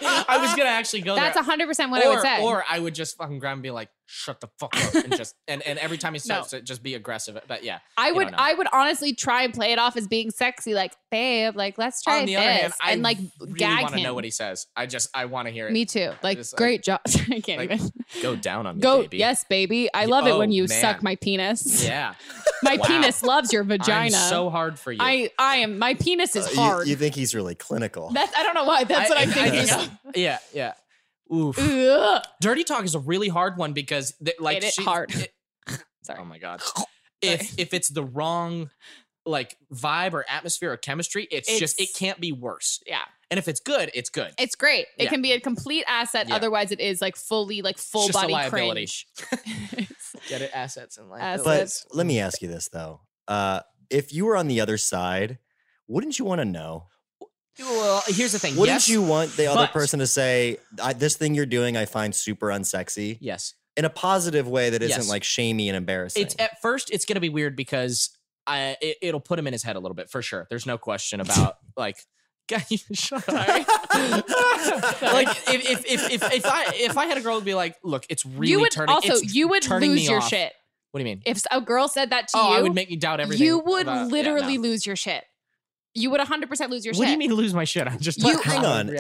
I was going to actually go there. That's 100% what I would say. Or I would just fucking grab and be like, shut the fuck up. And just, and every time he starts to just be aggressive. But yeah. I would honestly try and play it off as being sexy. Like, babe, like, let's try this. Hand, and like, really gag him. I want to know what he says. I want to hear it. Me too. Like, just, great job. I can't even. Go down on me, baby. Yes, baby. I love it when you suck my penis. Yeah. My penis loves your vagina. I'm so hard for you. I am. My penis is hard. You think he's really clinical. I don't know why. That's what I'm thinking. Yeah. Oof. Ugh. Dirty talk is a really hard one because like it's hard. Sorry. Oh my God. If it's the wrong like vibe or atmosphere or chemistry, it's just, it can't be worse. Yeah. And if it's good, it's good. It's great. It can be a complete asset. Yeah. Otherwise it is like fully, like full just body cringe. Get it? Assets and liabilities. But let me ask you this though. If you were on the other side, wouldn't you want to know? Well, here's the thing. Wouldn't you want the other person to say, this thing you're doing I find super unsexy? Yes. In a positive way that isn't like shamey and embarrassing. At first, it's going to be weird because it'll put him in his head a little bit, for sure. There's no question about like... Shut up. Like if I had a girl, would be like, look, it's really turning me off. You would lose your shit. What do you mean? If a girl said that to you, I would make you doubt everything. You would literally lose your shit. You would 100% lose your shit. What do you mean lose my shit? I'm just hang on.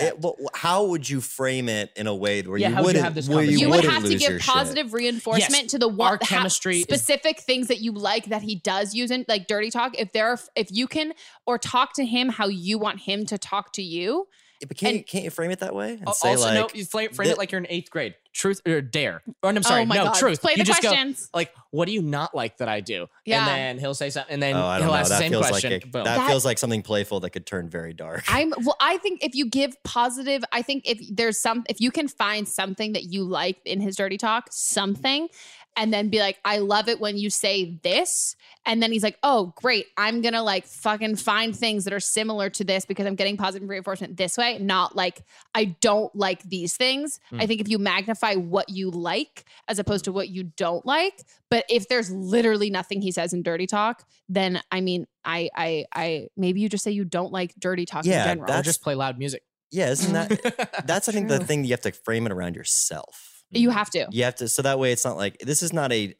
How would you frame it in a way where you wouldn't have this conversation? You would have to give positive reinforcement to the one chemistry specific things that you like that he does use in like dirty talk. If you can or talk to him how you want him to talk to you. But can't you frame it that way? And say also, like, no, you frame it like you're in 8th grade. Truth or dare. Or I'm sorry, truth. Play the questions. Go, like, what do you not like that I do? Yeah. And then he'll say something, and then he'll ask the same question. That feels like something playful that could turn very dark. I think if you give positive, I think if you can find something that you like in his dirty talk, something, and then be like, I love it when you say this. And then he's like, oh, great. I'm going to like fucking find things that are similar to this because I'm getting positive reinforcement this way. Not like, I don't like these things. I think if you magnify what you like as opposed to what you don't like. But if there's literally nothing he says in dirty talk, then I mean, I maybe you just say you don't like dirty talk in general. Or just play loud music. Yeah, isn't that, that's I think the thing you have to frame it around yourself. You have to. So that way it's not like, this is not a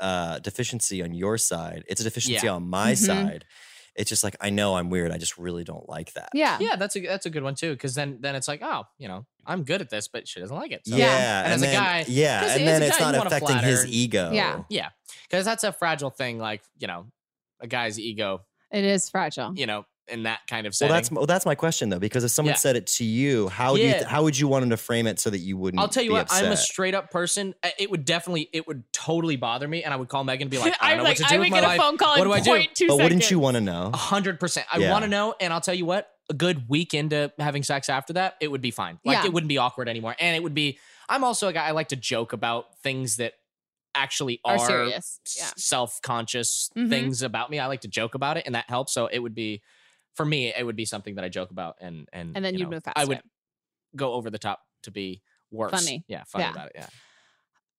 deficiency on your side. It's a deficiency on my side. It's just like, I know I'm weird. I just really don't like that. Yeah. Yeah. That's a good one too. Cause then it's like, oh, you know, I'm good at this, but she doesn't like it. So. Yeah. And as a guy. Yeah. And then it's not affecting his ego. Yeah. Yeah. Cause that's a fragile thing. Like, you know, a guy's ego. It is fragile. You know, in that kind of setting. Well, that's my question though, because if someone said it to you, how would you want them to frame it so that you wouldn't? I'll tell you what, I'm a straight up person. It would totally bother me, and I would call Megan and be like, I don't know what to do with my life. I would get a phone call in 0.2 seconds. But wouldn't you want to know? 100%. I want to know, and I'll tell you what, a good week into having sex after that, it would be fine. Like it wouldn't be awkward anymore, and it would be. I'm also a guy. I like to joke about things that actually are serious, self-conscious things about me. I like to joke about it, and that helps. So it would be. For me, it would be something that I joke about, and then you'd move faster. I would go over the top to be worse. Funny about it.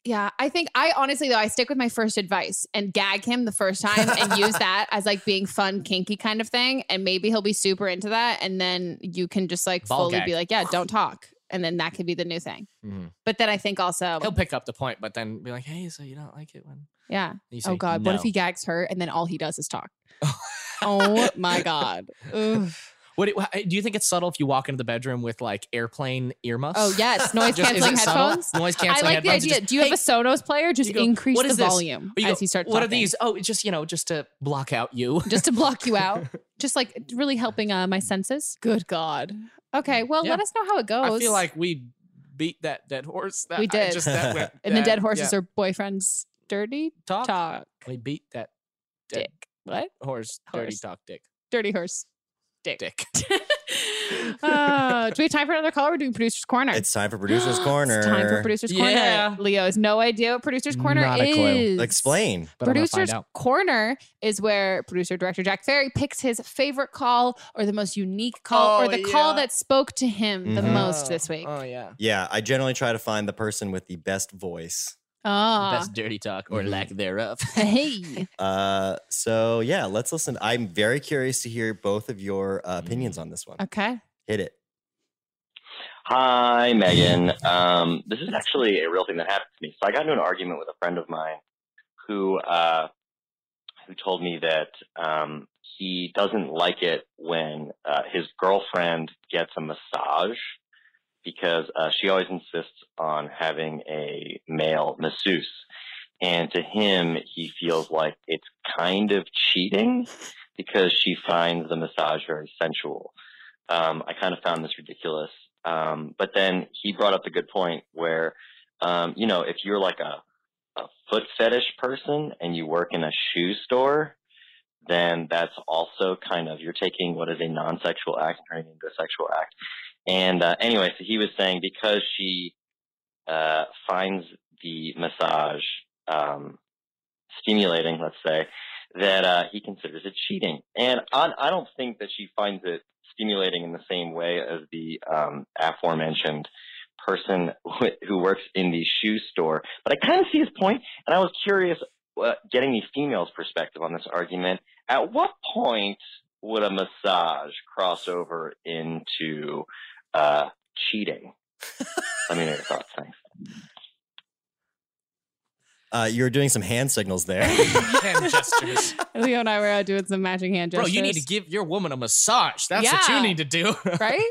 Yeah. I think I honestly though I stick with my first advice and gag him the first time and use that as like being fun, kinky kind of thing, and maybe he'll be super into that, and then you can just like be like, yeah, don't talk, and then that could be the new thing. Mm-hmm. But then I think also he'll pick up the point, but then be like, hey, so you don't like it when? Yeah. Oh God, no. What if he gags her and then all he does is talk? Oh my God. Ugh. Do you think it's subtle if you walk into the bedroom with like airplane earmuffs? Oh yes, noise-canceling headphones. Noise-canceling headphones. I like the idea. Do you have a Sonos player? Just increase the volume as he starts talking. What are these? Oh, just, you know, just to block out you. Just to block you out. Just like really helping my senses. Good God. Okay, well, let us know how it goes. I feel like we beat that dead horse. We did. The dead horses are boyfriends. Dirty talk. We beat that dick. What? Horse. Dirty talk dick. Dirty horse. Dick. Do we have time for another caller? Or doing Producer's Corner? It's time for Producer's Corner. It's time for Producer's Corner. Leo has no idea what Producer's Corner Not is. A clue. Explain. But Producer's Corner is where producer director Jack Ferry picks his favorite call or the most unique call or the call that spoke to him the most this week. Oh yeah. Yeah, I generally try to find the person with the best voice. Oh. Best dirty talk or lack thereof. Hey. So yeah, let's listen. I'm very curious to hear both of your opinions on this one. Okay. Hit it. Hi, Megan. This is actually a real thing that happened to me. So I got into an argument with a friend of mine who told me that he doesn't like it when his girlfriend gets a massage, because she always insists on having a male masseuse. And to him, he feels like it's kind of cheating because she finds the massage very sensual. I kind of found this ridiculous. But then he brought up a good point where, you know, if you're like a foot fetish person and you work in a shoe store, then that's also kind of, you're taking what is a non-sexual act and turning it into a sexual act. And anyway, so he was saying because she finds the massage stimulating, let's say, that he considers it cheating. And I don't think that she finds it stimulating in the same way as the aforementioned person who works in the shoe store. But I kind of see his point, and I was curious, getting the female's perspective on this argument, at what point would a massage cross over into cheating? Let me know your thoughts. Thanks. You're doing some hand signals there. Hand gestures. Leo and I were out doing some matching hand gestures. Bro, you need to give your woman a massage. That's what you need to do. Right?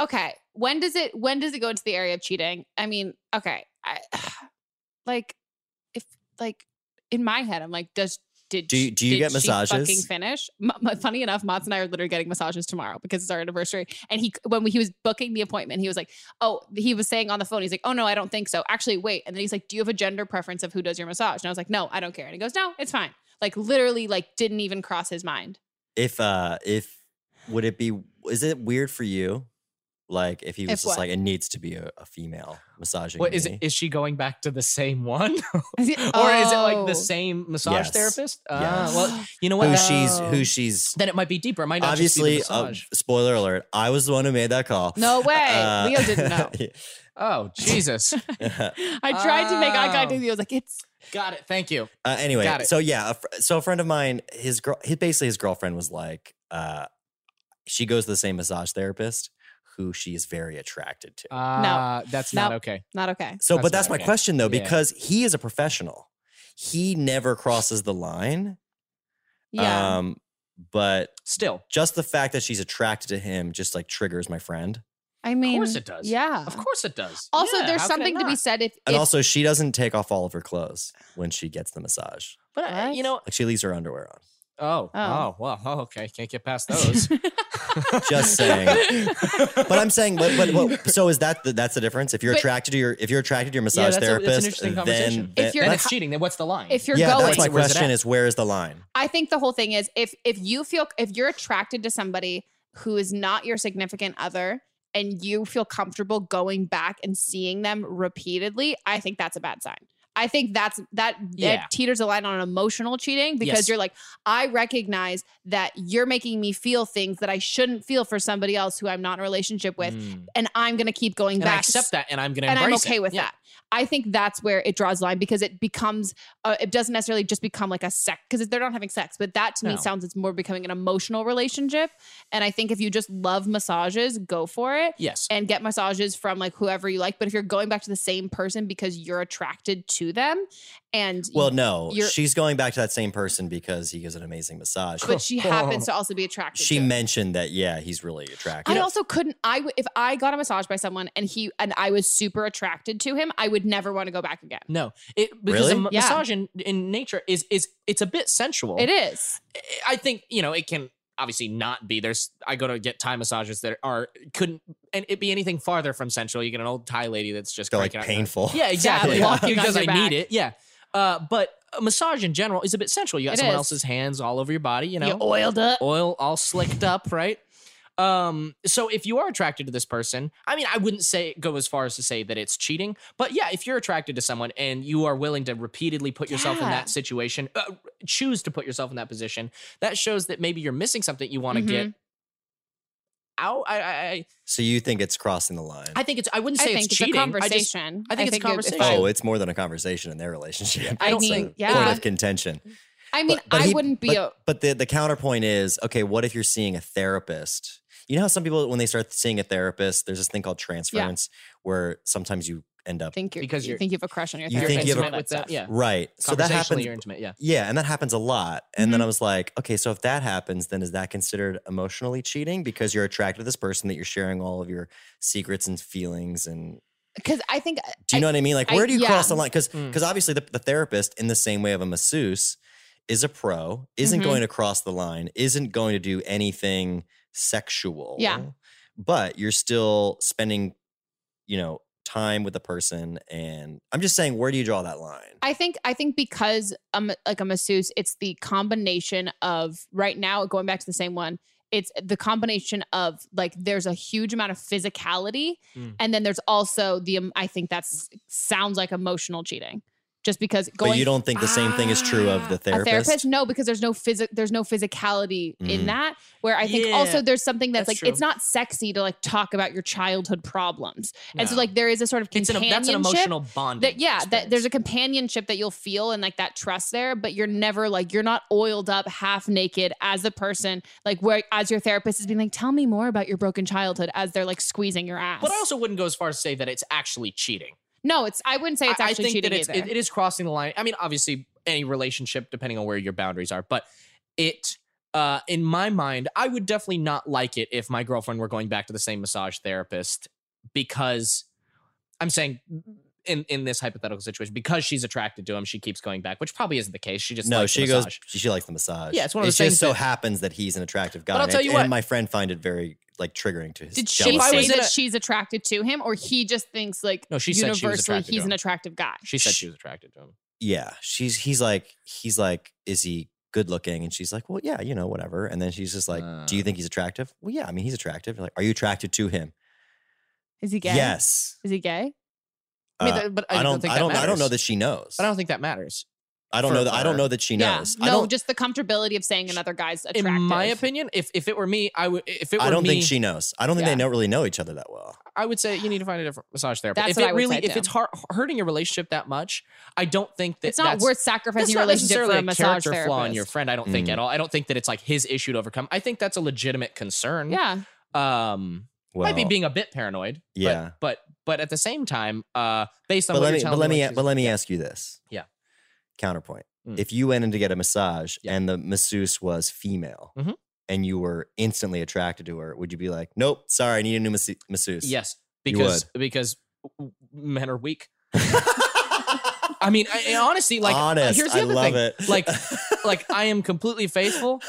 Okay. When does it go into the area of cheating? I mean, okay. If in my head, I'm like, do you get massages? Fucking finish. Funny enough, Mots and I are literally getting massages tomorrow because it's our anniversary. And when he was booking the appointment, he was like, "Oh," he was saying on the phone, he's like, "Oh no, I don't think so. Actually, wait." And then he's like, "Do you have a gender preference of who does your massage?" And I was like, "No, I don't care." And he goes, "No, it's fine." Like literally, like didn't even cross his mind. Is it weird for you? Like if he was like, it needs to be a female massaging me. Is she going back to the same one? Or is it like the same massage therapist? Yes. Well, you know what? Who she's... Then it might be deeper. It might not just be the massage. Spoiler alert, I was the one who made that call. No way. Leo didn't know. Oh, Jesus. I tried to make eye contact with you. I was like, got it. Thank you. Anyway, so yeah. So a friend of mine, his girlfriend was like, she goes to the same massage therapist who she is very attracted to. No. That's not okay. Not okay. So, but that's my question though, because he is a professional. He never crosses the line. Yeah. But still, just the fact that she's attracted to him just like triggers my friend. I mean, of course it does. Yeah. Of course it does. Also, there's something to be said if... And also, she doesn't take off all of her clothes when she gets the massage. But, you know... Like she leaves her underwear on. Oh, well, okay. Can't get past those. Just saying. But I'm saying, but so is that that's the difference? If you're attracted to your massage therapist, then that's cheating. Then what's the line? If you're going, that's my question: is where is the line? I think the whole thing is if you're attracted to somebody who is not your significant other, and you feel comfortable going back and seeing them repeatedly, I think that's a bad sign. I think that teeters the line on emotional cheating because you're like, I recognize that you're making me feel things that I shouldn't feel for somebody else who I'm not in a relationship with, and I'm going to keep going back. I accept that, and I'm going to embrace it. And I'm okay with that. I think that's where it draws the line because it becomes, it doesn't necessarily just become like a sex, because they're not having sex, but that to me sounds it's more becoming an emotional relationship. And I think if you just love massages, go for it. Yes. And get massages from like whoever you like. But if you're going back to the same person because you're attracted to them and- Well, no, she's going back to that same person because he gives an amazing massage. But she happens to also be attracted to him. Mentioned that, he's really attractive. I also couldn't, if I got a massage by someone and I was super attracted to him, I would never want to go back again. No, because really? Massage in nature it's a bit sensual. It is. I think, you know, it can obviously not be. I go to get Thai massages that it'd be anything farther from sensual. You get an old Thai lady that's just like painful. Yeah, exactly. Walking because I need it. Yeah. But a massage in general is a bit sensual. You got someone else's hands all over your body, you know. You oiled up. Oil all slicked up, right? So if you are attracted to this person, I mean, I wouldn't say go as far as to say that it's cheating, but yeah, if you're attracted to someone and you are willing to repeatedly put yourself in that situation, choose to put yourself in that position, that shows that maybe you're missing something you want to get out. So you think it's crossing the line? I think it's, I wouldn't say it's cheating. It's a conversation. I think it's a conversation. Oh, it's more than a conversation in their relationship. I don't think, point of contention. I mean, But the counterpoint is, okay, what if you're seeing a therapist? You know how some people, when they start seeing a therapist, there's this thing called transference where sometimes you end up think you have a crush on your therapist. You think you have a crush. Yeah. Right. So that happens. You're intimate, yeah. Yeah, and that happens a lot. And then I was like, okay, so if that happens, then is that considered emotionally cheating because you're attracted to this person that you're sharing all of your secrets and feelings and because I think do you know what I mean? Like, where do you cross the line? Because obviously the therapist, in the same way of a masseuse, is a pro, isn't going to cross the line, isn't going to do anything sexual. Yeah. But you're still spending, you know, time with the person. And I'm just saying, where do you draw that line? I think because like a masseuse, it's the combination of, right now, going back to the same one, it's the combination of like, there's a huge amount of physicality. And then there's also the, I think that sounds like emotional cheating. Just because going, but you don't think the same thing is true of the therapist? A therapist, no, because there's no physicality in that. Where I think also there's something that's like true. It's not sexy to like talk about your childhood problems, and so like there is a sort of companionship. That's an emotional bond. That there's a companionship that you'll feel and like that trust there, but you're never like you're not oiled up half naked as the person like where as your therapist is being like, tell me more about your broken childhood as they're like squeezing your ass. But I also wouldn't go as far as to say that it's actually cheating. No, I wouldn't say it's actually cheating either. It is crossing the line. I mean, obviously, any relationship, depending on where your boundaries are. But it, in my mind, I would definitely not like it if my girlfriend were going back to the same massage therapist because I'm saying in this hypothetical situation, because she's attracted to him, she keeps going back, which probably isn't the case. She just likes the massage. She likes the massage. Yeah, it's one of those things. It just so happens that he's an attractive guy. But I'll tell you what. And my friend find it very... like triggering to his. Did she say that she's attracted to him, or he just thinks like universally he's an attractive guy? She said she was attracted to him. Yeah, he's like, is he good looking? And she's like, well, yeah, you know, whatever. And then she's just like, do you think he's attractive? Well, yeah, I mean, he's attractive. You're like, are you attracted to him? Is he gay? Yes. Is he gay? I mean, but I don't know that she knows. I don't think that matters. I don't know that she knows. Yeah. No, just the comfortability of saying another guy's attractive. In my opinion, if it were me, I don't think she knows. I don't think they really know each other that well. I would say you need to find a different massage therapist. That's what I would say, if it's hurting your relationship that much, I don't think that it's not worth sacrificing your relationship for a massage therapist. That's not necessarily a character flaw in your friend. I don't think at all. I don't think that it's like his issue to overcome. I think that's a legitimate concern. Yeah. Well, might be being a bit paranoid. Yeah. But at the same time, based on what you're telling me. But let me ask you this. Yeah. Counterpoint. If you went in to get a massage and the masseuse was female and you were instantly attracted to her, would you be like, nope, sorry, I need a new masseuse? Yes, because men are weak. I mean, honestly, like, here's the other thing. It. Like I am completely faithful.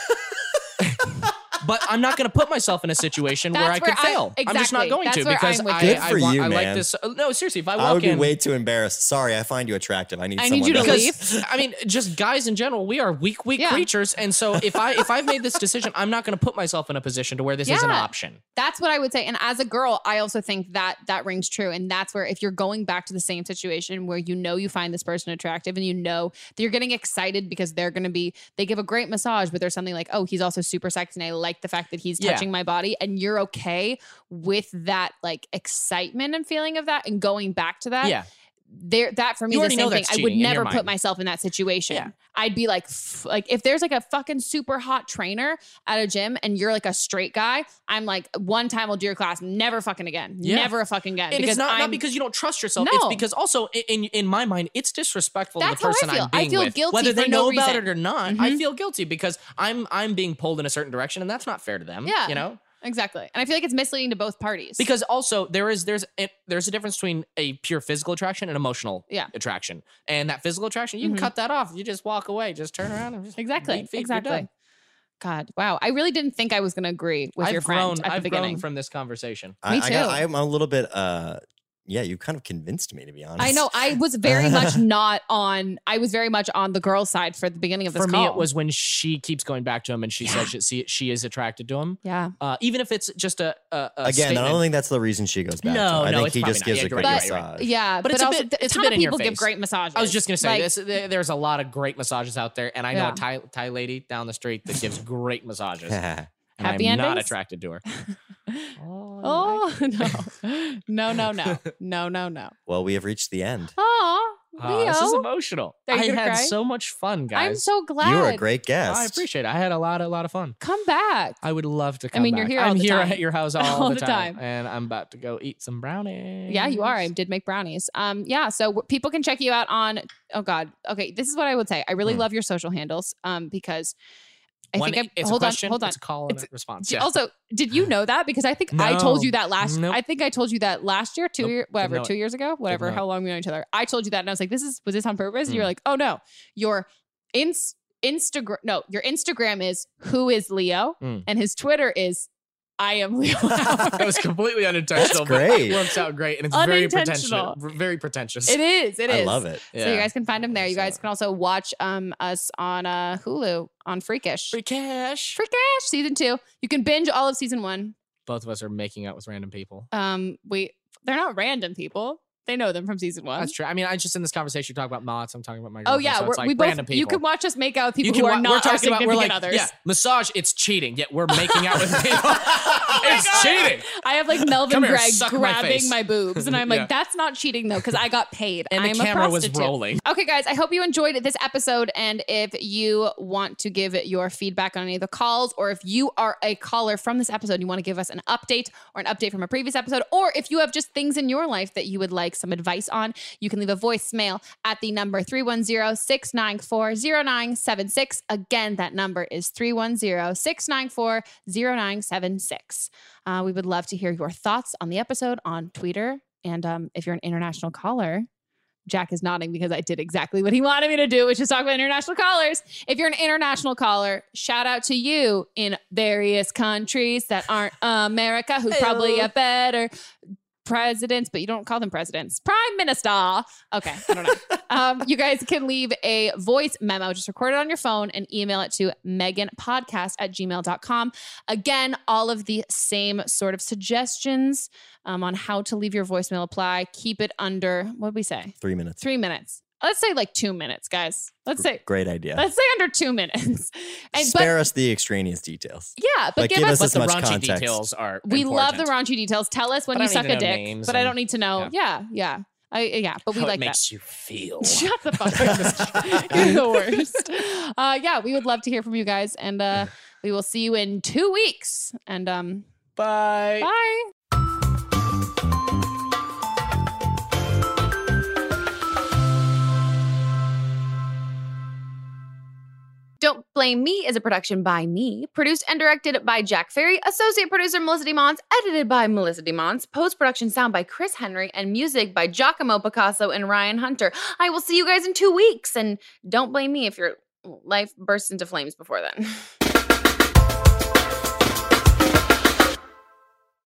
But I'm not going to put myself in a situation where I could fail. Exactly. I'm just not going to because I like this. No, seriously, if I walk in. I would be way too embarrassed. Sorry, I find you attractive. I need you to leave. I mean, just guys in general, we are weak creatures. And so if I've made this decision, I'm not going to put myself in a position to where this is an option. That's what I would say. And as a girl, I also think that rings true. And that's where if you're going back to the same situation where you know you find this person attractive and you know that you're getting excited because they're going to be, they give a great massage, but there's something like, oh, he's also super sexy and I like the fact that he's touching my body, and you're okay with that like excitement and feeling of that and going back to that. Yeah. That for me is the same thing. I would never put myself in that situation. Yeah. I'd be like, if there's like a fucking super hot trainer at a gym and you're like a straight guy, I'm like, one time I'll do your class, never fucking again. Yeah. Never fucking again. And it's not because you don't trust yourself. No. It's because also in my mind, it's disrespectful to the person I'm being with. Guilty whether they know about it or not, I feel guilty because I'm being pulled in a certain direction and that's not fair to them. Yeah. You know? Exactly. And I feel like it's misleading to both parties. Because also there's a difference between a pure physical attraction and emotional attraction. And that physical attraction, you can cut that off. You just walk away, just turn around and just exactly. You're done. God, wow. I really didn't think I was going to agree with your friend at the beginning. I've grown from this conversation. Me too. I'm a little bit yeah, you kind of convinced me, to be honest. I know. I was very much not on, I was very much on the girl's side for the beginning of this call. For me, it was when she keeps going back to him and she says she is attracted to him. Yeah. Even if it's just a again, statement. I don't think that's the reason she goes back to him. I think he just gives a great massage. Yeah, but it's also, a ton of people give great massages. I was just going to say, like, there's a lot of great massages out there. And I know a Thai lady down the street that gives great massages. And happy I'm endings? Not attracted to her. No. Well, we have reached the end. Oh, this is emotional. I had so much fun, guys. I'm so glad. You were a great guest. I appreciate it. I had a lot of fun. Come back. I would love to come back. I mean, you're here all the time. I'm here at your house all the time. And I'm about to go eat some brownies. Yeah, you are. I did make brownies. Yeah, so people can check you out on, oh God. Okay, this is what I would say. I really love your social handles because... It's a call and a response. Yeah. Also, did you know that? Because I think I told you that last. Nope. I think I told you that last year, 2 years ago, whatever. How long we know each other? I told you that, and I was like, "Was this on purpose?" And you're like, "Oh no, your Instagram. No, your Instagram is who is Leo, and his Twitter is." I am Leo Howard. It was completely unintentional. That's great. It works out great. And it's very pretentious. It is. I love it. So you guys can find him there. You guys can also watch us on Hulu on Freakish. Freakish season 2. You can binge all of season 1. Both of us are making out with random people. They're not random people. They know them from season 1. That's true. I mean, I just in this conversation, you talk about Mots. I'm talking about my girlfriend. Oh, yeah. So we both, random people. You can watch us make out with people who are not our significant others. Yeah, massage, it's cheating. Yet we're making out with people. It's cheating. I have like Melvin Gregg grabbing my boobs. And I'm like, that's not cheating though, because I got paid. And I'm the camera a prostitute. Was rolling. Okay, guys. I hope you enjoyed this episode. And if you want to give your feedback on any of the calls, or if you are a caller from this episode, and you want to give us an update or an update from a previous episode, or if you have just things in your life that you would like some advice on, you can leave a voicemail at the number 310-694-0976. Again, that number is 310-694-0976. We would love to hear your thoughts on the episode on Twitter. And if you're an international caller, Jack is nodding because I did exactly what he wanted me to do, which is talk about international callers. If you're an international caller, shout out to you in various countries that aren't America, who probably are better presidents, but you don't call them presidents. Prime Minister. Okay, I don't know. You guys can leave a voice memo, just record it on your phone and email it to meganpodcast@gmail.com. Again, all of the same sort of suggestions on how to leave your voicemail apply. Keep it under, what did we say? 3 minutes. 3 minutes. Let's say like 2 minutes, guys. Let's say great idea. Let's say under 2 minutes. And spare us the extraneous details. Yeah, but give us as much context. The raunchy details are important. We love the raunchy details. Tell us when you suck a dick, but I don't need to know. Yeah. But we like that. It makes you feel. Shut the fuck up. You're the worst. We would love to hear from you guys, and we will see you in 2 weeks. And bye. Bye. Don't Blame Me is a production by me, produced and directed by Jack Ferry, associate producer Melissa DeMons, edited by Melissa DeMons, post-production sound by Chris Henry, and music by Giacomo Picasso and Ryan Hunter. I will see you guys in 2 weeks, and don't blame me if your life bursts into flames before then.